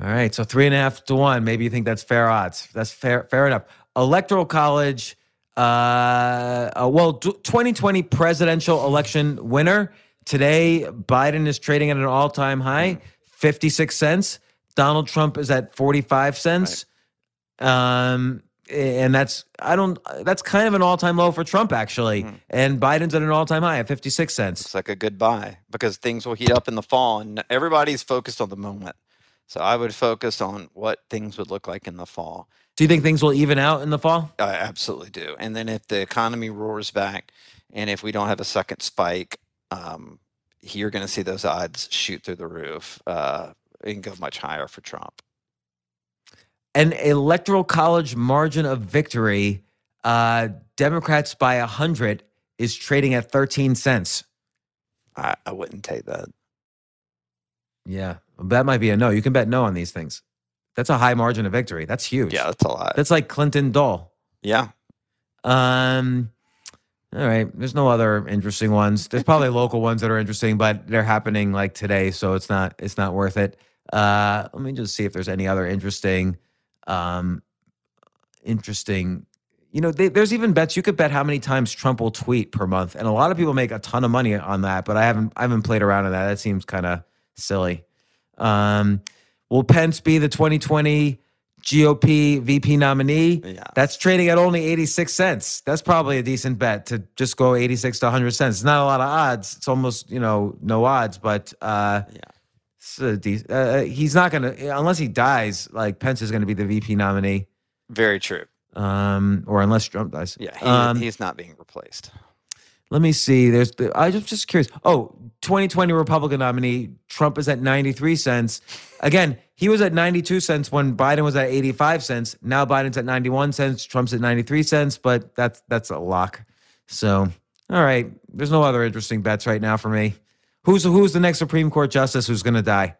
All right, so 3.5 to 1. Maybe you think that's fair odds. That's fair enough. Electoral college, well, 2020 presidential election winner. Today, Biden is trading at an all-time high, 56 cents. Donald Trump is at 45 cents. Right. And that's kind of an all-time low for Trump, actually. Mm. And Biden's at an all-time high at 56 cents. It's like a good buy because things will heat up in the fall, and everybody's focused on the moment. So I would focus on what things would look like in the fall. Do you think things will even out in the fall? I absolutely do. And then if the economy roars back and if we don't have a second spike, you're going to see those odds shoot through the roof and go much higher for Trump. An electoral college margin of victory, Democrats by 100 is trading at 13 cents. I wouldn't take that. Yeah, that might be a no. You can bet no on these things. That's a high margin of victory. That's huge. Yeah, that's a lot. That's like Clinton Dole. Yeah. All right. There's no other interesting ones. There's probably local ones that are interesting, but they're happening like today, so it's not worth it. Let me just see if there's any other interesting, You know, there's even bets. You could bet how many times Trump will tweet per month, and a lot of people make a ton of money on that. But I haven't played around on that. That seems kind of silly. Will Pence be the 2020? GOP VP nominee, yeah. That's trading at only 86 cents. That's probably a decent bet to just go 86 to 100 cents. It's not a lot of odds. It's almost, no odds, but he's not going to, unless he dies, like Pence is going to be the VP nominee. Very true. Or unless Trump dies. Yeah, he's not being replaced. Let me see. I'm just curious. Oh, 2020 Republican nominee, Trump is at 93 cents. Again, he was at 92 cents when Biden was at 85 cents. Now Biden's at 91 cents. Trump's at 93 cents, but that's a lock. So, all right. There's no other interesting bets right now for me. Who's the next Supreme Court justice who's going to die?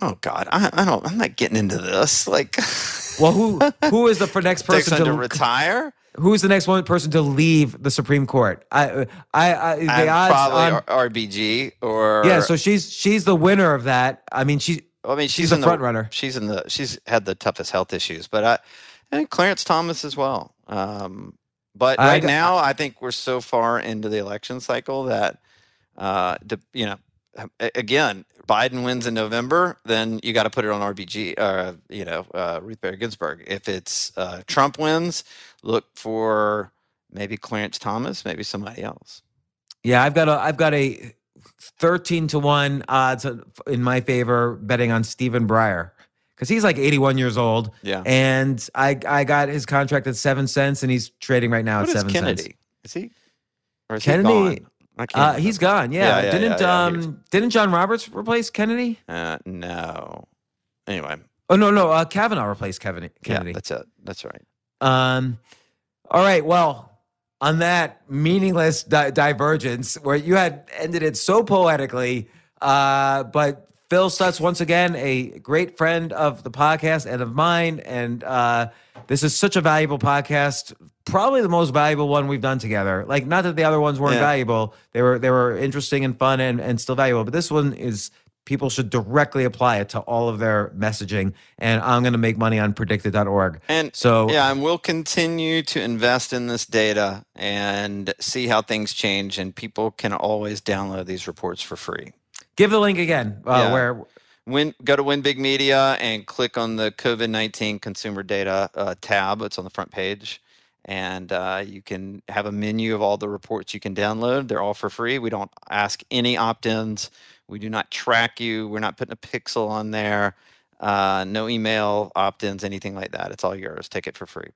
Oh, God. I'm not getting into this. Like, well, who is the next person to retire? Who is the next one person to leave the Supreme Court? Probably RBG or yeah. So she's the winner of that. I mean, she's the front runner. She's had the toughest health issues, but and Clarence Thomas as well. But right now, I think we're so far into the election cycle that, again, Biden wins in November, then you got to put it on RBG, Ruth Bader Ginsburg. If it's Trump wins, look for maybe Clarence Thomas, maybe somebody else. Yeah, I've got a 13 to 1 odds in my favor betting on Stephen Breyer because he's like 81 years old. Yeah, and I got his contract at 7 cents, and he's trading right now at 7 cents. What is Kennedy? Is Kennedy? He gone? He's gone. Yeah. Didn't John Roberts replace Kennedy? No. Anyway. Oh no. Kavanaugh replaced Kennedy. Yeah, that's it. That's right. All right. Well, on that meaningless divergence where you had ended it so poetically, but Phil Stutz, once again, a great friend of the podcast and of mine, and this is such a valuable podcast. Probably the most valuable one we've done together. Like, not that the other ones weren't valuable. They were interesting and fun and still valuable. But this one is, people should directly apply it to all of their messaging. And I'm going to make money on Predictit.org. And so, yeah, and we'll continue to invest in this data and see how things change. And people can always download these reports for free. Give the link again. Go to WinBigMedia and click on the COVID-19 consumer data tab. It's on the front page. And you can have a menu of all the reports you can download. They're all for free. We don't ask any opt-ins. We do not track you. We're not putting a pixel on there. No email, opt-ins, anything like that. It's all yours. Take it for free.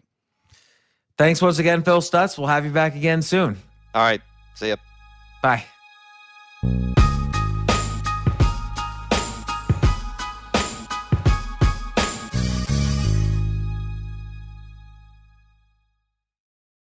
Thanks once again, Phil Stutz. We'll have you back again soon. All right. See ya. Bye.